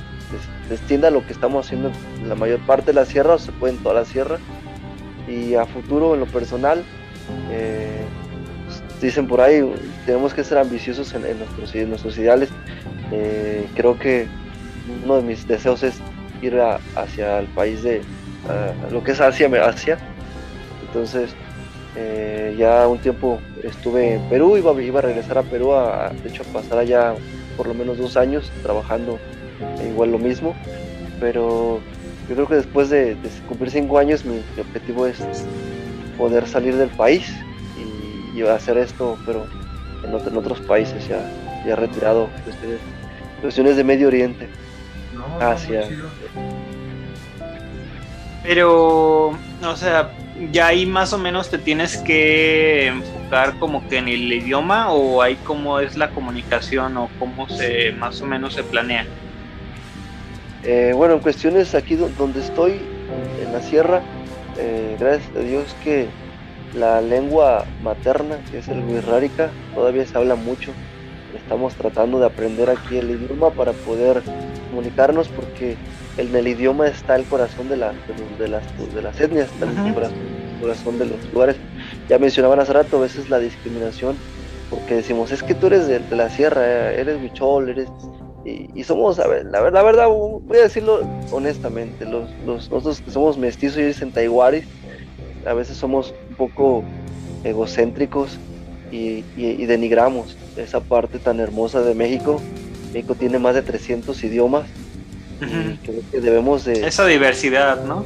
se extienda lo que estamos haciendo en la mayor parte de la sierra, o se puede en toda la sierra. Y a futuro, en lo personal, dicen por ahí, tenemos que ser ambiciosos en nuestros ideales. Creo que uno de mis deseos es ir hacia el país de lo que es Asia. Entonces, ya un tiempo estuve en Perú, iba a regresar a Perú, de hecho a pasar allá por lo menos 2 años trabajando igual lo mismo, pero yo creo que después de cumplir 5 años mi objetivo es poder salir del país y hacer esto, pero en otros países, ya retirado cuestiones de Medio Oriente, Asia. Pero, o sea, ya ahí más o menos te tienes que enfocar como que en el idioma, o ahí cómo es la comunicación, o cómo se más o menos se planea. Bueno, en cuestiones aquí donde estoy, en la sierra, gracias a Dios que la lengua materna, que es el wixárika, todavía se habla mucho. Estamos tratando de aprender aquí el idioma para poder comunicarnos, porque en el idioma está el corazón de las etnias, está el corazón de los lugares. Ya mencionaban hace rato a veces la discriminación, porque decimos, es que tú eres de la sierra, eres huichol, eres... Y somos, la verdad, voy a decirlo honestamente, nosotros que somos mestizos y dicen taiwaris, a veces somos un poco egocéntricos y denigramos esa parte tan hermosa de México. México tiene más de 300 idiomas. Uh-huh. Creo que debemos de... Esa diversidad, ¿no?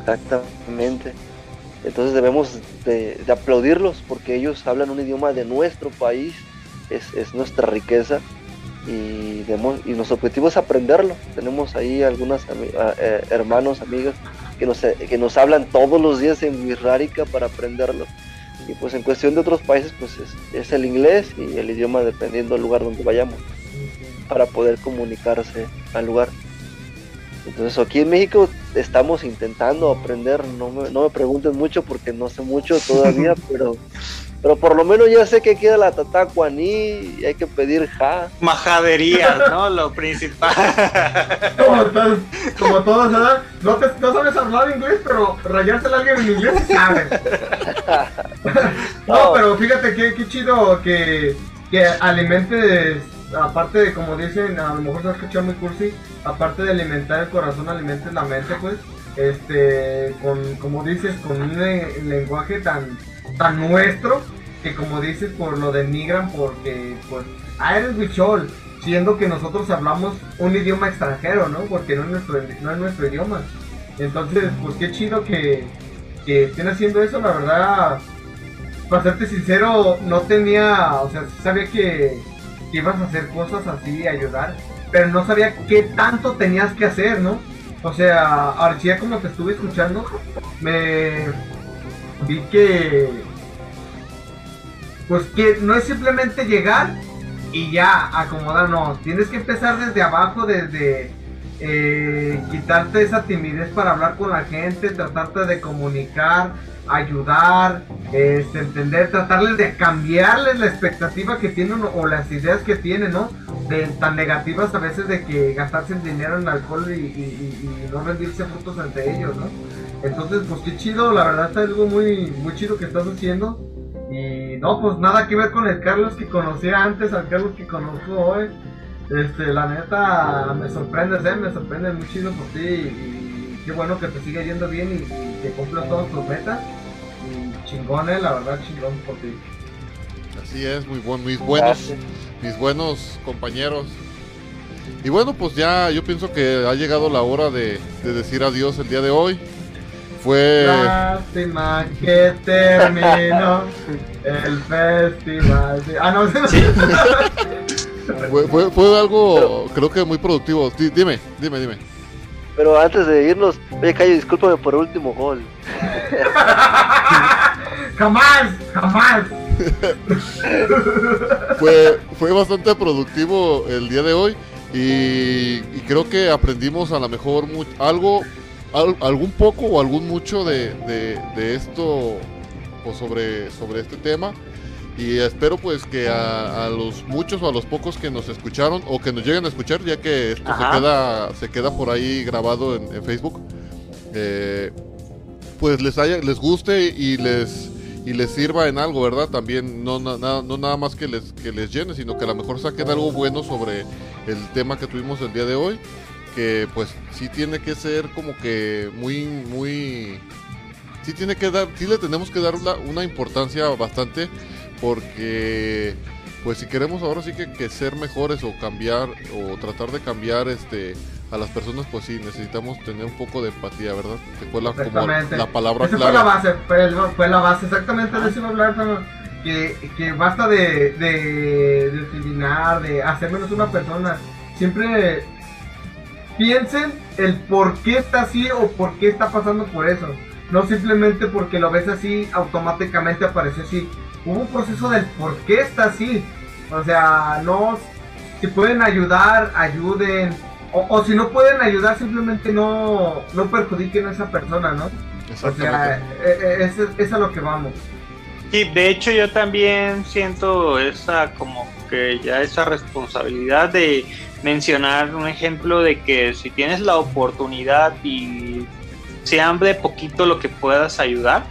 Exactamente. Entonces debemos de aplaudirlos, porque ellos hablan un idioma de nuestro país, es nuestra riqueza, y nuestro objetivo es aprenderlo. Tenemos ahí algunas hermanos, amigas, que nos hablan todos los días en wixárika para aprenderlo. Y pues en cuestión de otros países, pues es el inglés y el idioma, dependiendo del lugar donde vayamos, para poder comunicarse al lugar. Entonces aquí en México estamos intentando aprender, no me pregunten mucho porque no sé mucho todavía, pero por lo menos ya sé que queda la tatacuaní y hay que pedir majaderías, ¿no? Lo principal. Como todos, ¿verdad? No sabes hablar inglés, pero rayársela a alguien en inglés sabes. No, pero fíjate qué chido que alimentes... Aparte de, como dicen, a lo mejor se ha escuchado muy cursi, aparte de alimentar el corazón, alimentes la mente, pues, como dices, con un lenguaje tan nuestro, que como dices, pues lo denigran porque, pues, eres huichol, siendo que nosotros hablamos un idioma extranjero, ¿no? Porque no es nuestro idioma. Entonces, pues qué chido que estén haciendo eso, la verdad. Para serte sincero, no tenía, o sea, sabía que que ibas a hacer cosas así, ayudar, pero no sabía qué tanto tenías que hacer, ¿no? O sea, Archie, como te estuve escuchando, me vi que, pues que no es simplemente llegar y ya acomodar, no, tienes que empezar desde abajo, desde quitarte esa timidez para hablar con la gente, tratarte de comunicar, ayudar, entender, tratarles de cambiarles la expectativa que tienen o las ideas que tienen, ¿no? De, tan negativas a veces de que gastarse el dinero en alcohol y no rendirse frutos ante ellos, ¿no? Entonces, pues qué chido, la verdad está algo muy, muy chido que estás haciendo. Y no, pues nada que ver con el Carlos que conocía antes, al Carlos que conozco hoy. La neta, me sorprende muy chido por ti y qué bueno que te siga yendo bien y que cumplas todas tus metas. Y chingón, la verdad, chingón por ti. Así es, muy bueno, mis buenos compañeros. Y bueno, pues ya yo pienso que ha llegado la hora de decir adiós el día de hoy. Fue... lástima que terminó el festival de... Ah, no, fue algo, pero creo que muy productivo. Dime. Pero antes de irnos, oye, Cayo, discúlpame por el último gol. Jamás. Fue bastante productivo el día de hoy y creo que aprendimos a lo mejor algún poco o algún mucho de esto o sobre este tema, y espero pues que a los muchos o a los pocos que nos escucharon o que nos lleguen a escuchar, ya que esto se queda por ahí grabado en Facebook, pues les guste y les sirva en algo, ¿verdad? También no nada más que les llene, sino que a lo mejor saquen algo bueno sobre el tema que tuvimos el día de hoy, que pues sí tiene que ser como que muy sí le tenemos que dar una importancia bastante, porque pues si queremos ahora sí que ser mejores o cambiar o tratar de cambiar a las personas, pues sí necesitamos tener un poco de empatía, ¿verdad? Que fue la palabra clave. Fue la base, exactamente de eso iba a hablar, que basta de discriminar, de hacer menos una persona. Siempre piensen el por qué está así o por qué está pasando por eso. No simplemente porque lo ves así, automáticamente aparece así. Hubo un proceso del por qué está así. O sea, no, si pueden ayudar, ayuden. O si no pueden ayudar, simplemente no perjudiquen a esa persona, ¿no? O sea, es a lo que vamos. Sí, de hecho yo también siento como que ya esa responsabilidad de mencionar un ejemplo de que si tienes la oportunidad y sea de poquito lo que puedas ayudar,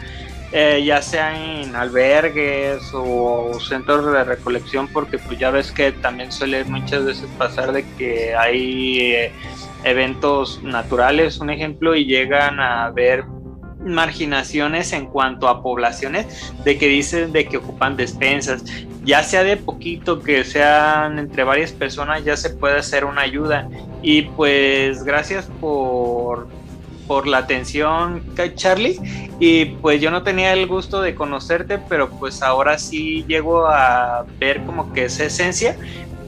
ya sea en albergues o centros de recolección, porque pues ya ves que también suele muchas veces pasar de que hay eventos naturales, un ejemplo, y llegan a haber marginaciones en cuanto a poblaciones de que dicen de que ocupan despensas, ya sea de poquito, que sean entre varias personas, ya se puede hacer una ayuda. Y pues gracias por la atención, Charlie, y pues yo no tenía el gusto de conocerte, pero pues ahora sí llego a ver como que esa esencia,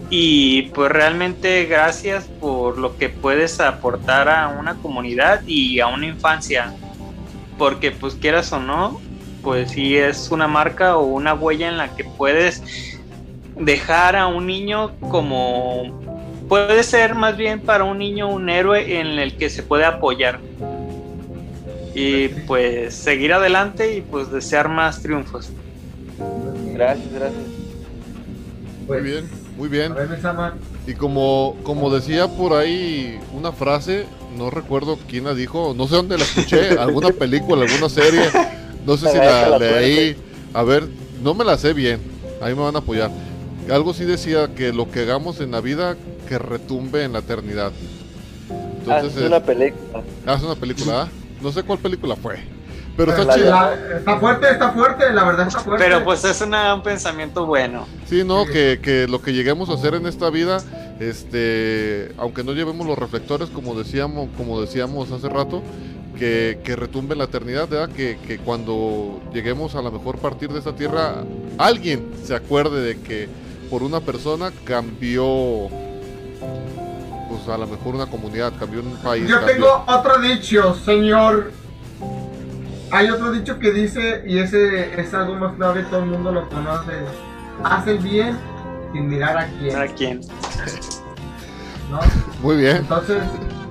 y pues realmente gracias por lo que puedes aportar a una comunidad y a una infancia, porque pues quieras o no, pues sí es una marca o una huella en la que puedes dejar a un niño como... puede ser más bien para un niño un héroe en el que se puede apoyar. Y pues seguir adelante y pues desear más triunfos. Gracias. Pues, muy bien. Y como decía por ahí una frase, no recuerdo quién la dijo, no sé dónde la escuché, alguna película, alguna serie, no sé si la leí, a ver, no me la sé bien, ahí me van a apoyar. Algo sí decía que lo que hagamos en la vida que retumbe en la eternidad. Entonces, haz una película, ¿ah? No sé cuál película fue, pero está chida. Está fuerte, la verdad está fuerte. Pero pues es un pensamiento bueno. Sí, no, que lo que lleguemos a hacer en esta vida, aunque no llevemos los reflectores, como decíamos hace rato, que retumbe en la eternidad, ¿verdad? Que cuando lleguemos a la mejor partir de esta tierra, alguien se acuerde de que por una persona cambió, pues a lo mejor una comunidad, cambió un país. Yo tengo otro dicho, señor. Hay otro dicho que dice, y ese es algo más clave, todo el mundo lo conoce: haz el bien sin mirar a quién. ¿A quién? ¿No? Muy bien. Entonces,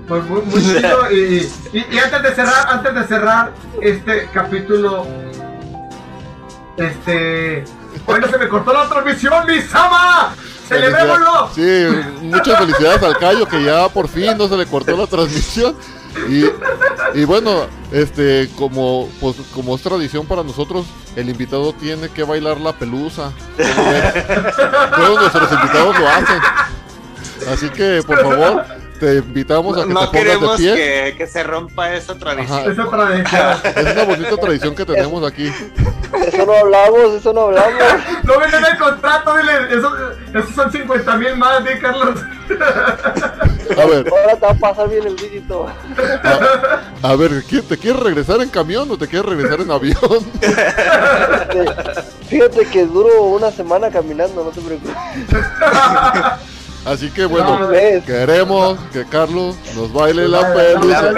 pues muy chido. Y antes de cerrar este capítulo, bueno, se me cortó la transmisión, mi Sama. ¡Celebrémoslo! Sí, muchas felicidades al Cayo, que ya por fin no se le cortó la transmisión. Y bueno, como es tradición para nosotros, el invitado tiene que bailar la pelusa. Todos nuestros invitados lo hacen. Así que, por favor, te invitamos a que te pongas de pie. No queremos que se rompa esa tradición. Es una bonita tradición que tenemos aquí. Eso no hablamos. No me den el contrato, dile. Esos son 50,000 más, ¿eh, Carlos? A ver. Ahora te va a pasar bien el dígito. A ver, ¿te quieres regresar en camión o te quieres regresar en avión? Fíjate que duro una semana caminando, no te preocupes. Así que bueno, queremos que Carlos nos baile la pelusa.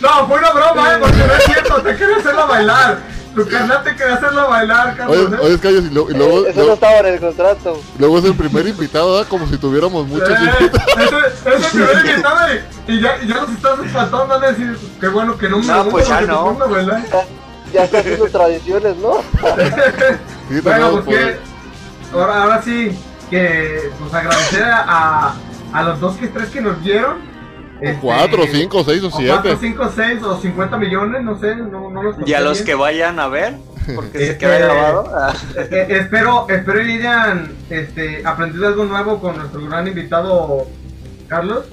No, fue una broma, porque no es cierto, te quería hacerlo bailar. Tu carnal te quería hacerlo bailar, Carlos. Oye, es que luego, eso no estaba en el contrato. Luego es el primer invitado, ¿verdad? Como si tuviéramos muchos invitados. Es el primer invitado y ya nos estás espantando, van a decir, qué bueno que no me gusta. No, pues ya no. Ya está haciendo tradiciones, ¿no? Sí, bueno, pues que ahora sí, que pues agradecer a los 2 o 3 que nos vieron. 4, 5, 6 o 7. 4, 5, 6 o 50 millones, no sé. No los y a los bien. Que vayan a ver, porque se queda grabado. Espero que hayan aprendido algo nuevo con nuestro gran invitado Carlos.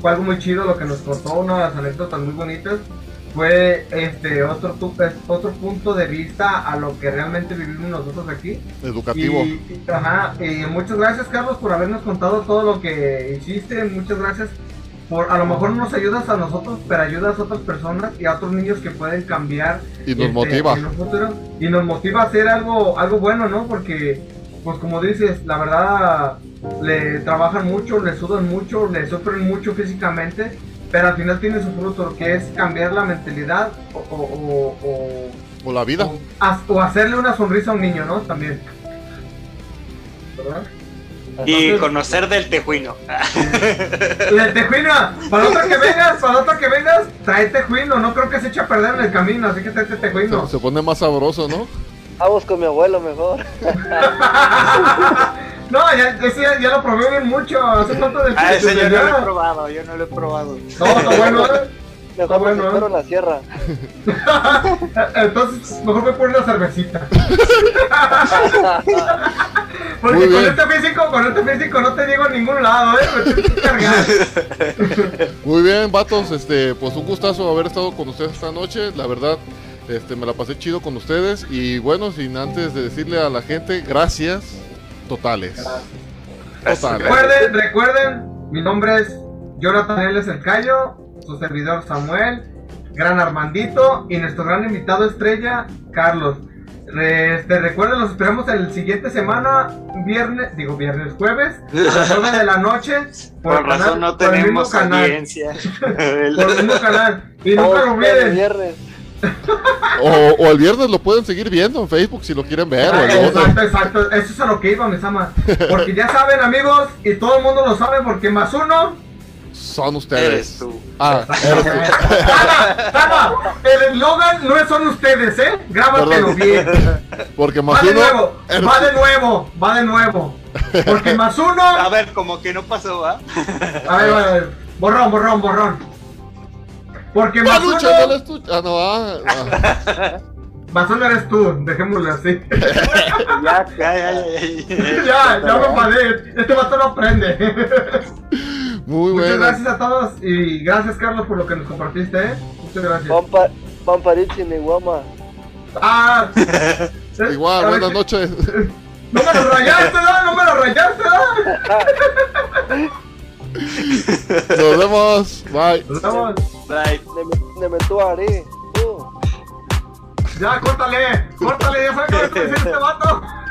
Fue algo muy chido lo que nos contó, unas anécdotas muy bonitas. Fue otro punto de vista a lo que realmente vivimos nosotros aquí. Educativo. Y muchas gracias, Carlos, por habernos contado todo lo que hiciste. Muchas gracias por, a lo mejor no nos ayudas a nosotros, pero ayudas a otras personas y a otros niños que pueden cambiar. Y nos motiva. Y nos motiva a hacer algo bueno, ¿no? Porque, pues como dices, la verdad, le trabajan mucho, le sudan mucho, le sufren mucho físicamente, pero al final tiene su fruto, que es cambiar la mentalidad o la vida. O hacerle una sonrisa a un niño, ¿no? También. ¿Verdad? Entonces, y conocer del tejuino. Del tejuino. Para otro que vengas, trae tejuino. No creo que se eche a perder en el camino, así que trae tejuino. Se pone más sabroso, ¿no? Vamos con mi abuelo mejor. No, ya lo probé bien mucho. Hace falta del chico. Ese yo no lo he probado. No, está bueno. Mejor me espero en la sierra. Entonces, mejor me pones una cervecita. Porque con este físico no te llego a ningún lado, me tienes que cargar. Muy bien, vatos, pues un gustazo haber estado con ustedes esta noche, la verdad. Me la pasé chido con ustedes. Y bueno, sin antes de decirle a la gente, gracias totales. Recuerden, mi nombre es Jonathan L. Cercayo, su servidor Samuel, gran Armandito, y nuestro gran invitado estrella, Carlos. Recuerden, los esperamos el siguiente semana, jueves, a las 9 de la noche. Por razón no tenemos audiencia. Por el mismo canal. Y nunca lo olviden. O el viernes lo pueden seguir viendo en Facebook si lo quieren ver. Exacto. Eso es a lo que iba, mis amas. Porque ya saben, amigos, y todo el mundo lo sabe, porque más uno son ustedes. Eres tú. Eres tú. Tama, el eslogan no es son ustedes, ¿eh? Grábatelo bien. Porque más uno. Va de nuevo. Porque más uno. A ver, como que no pasó, ¿va? A ver. Borrón. Porque más uno... Más uno eres tú, dejémoslo así. Ya me enfadé. Este vato no aprende. Muchas gracias a todos y gracias, Carlos, por lo que nos compartiste, ¿eh? Muchas gracias. Pamparichi, mi guama. Igual, buenas noches. No me lo rayaste, ¿no? Nos vemos, bye. Nos vemos. Bye. Ya, córtale, córtale, ya sabes que es este vato.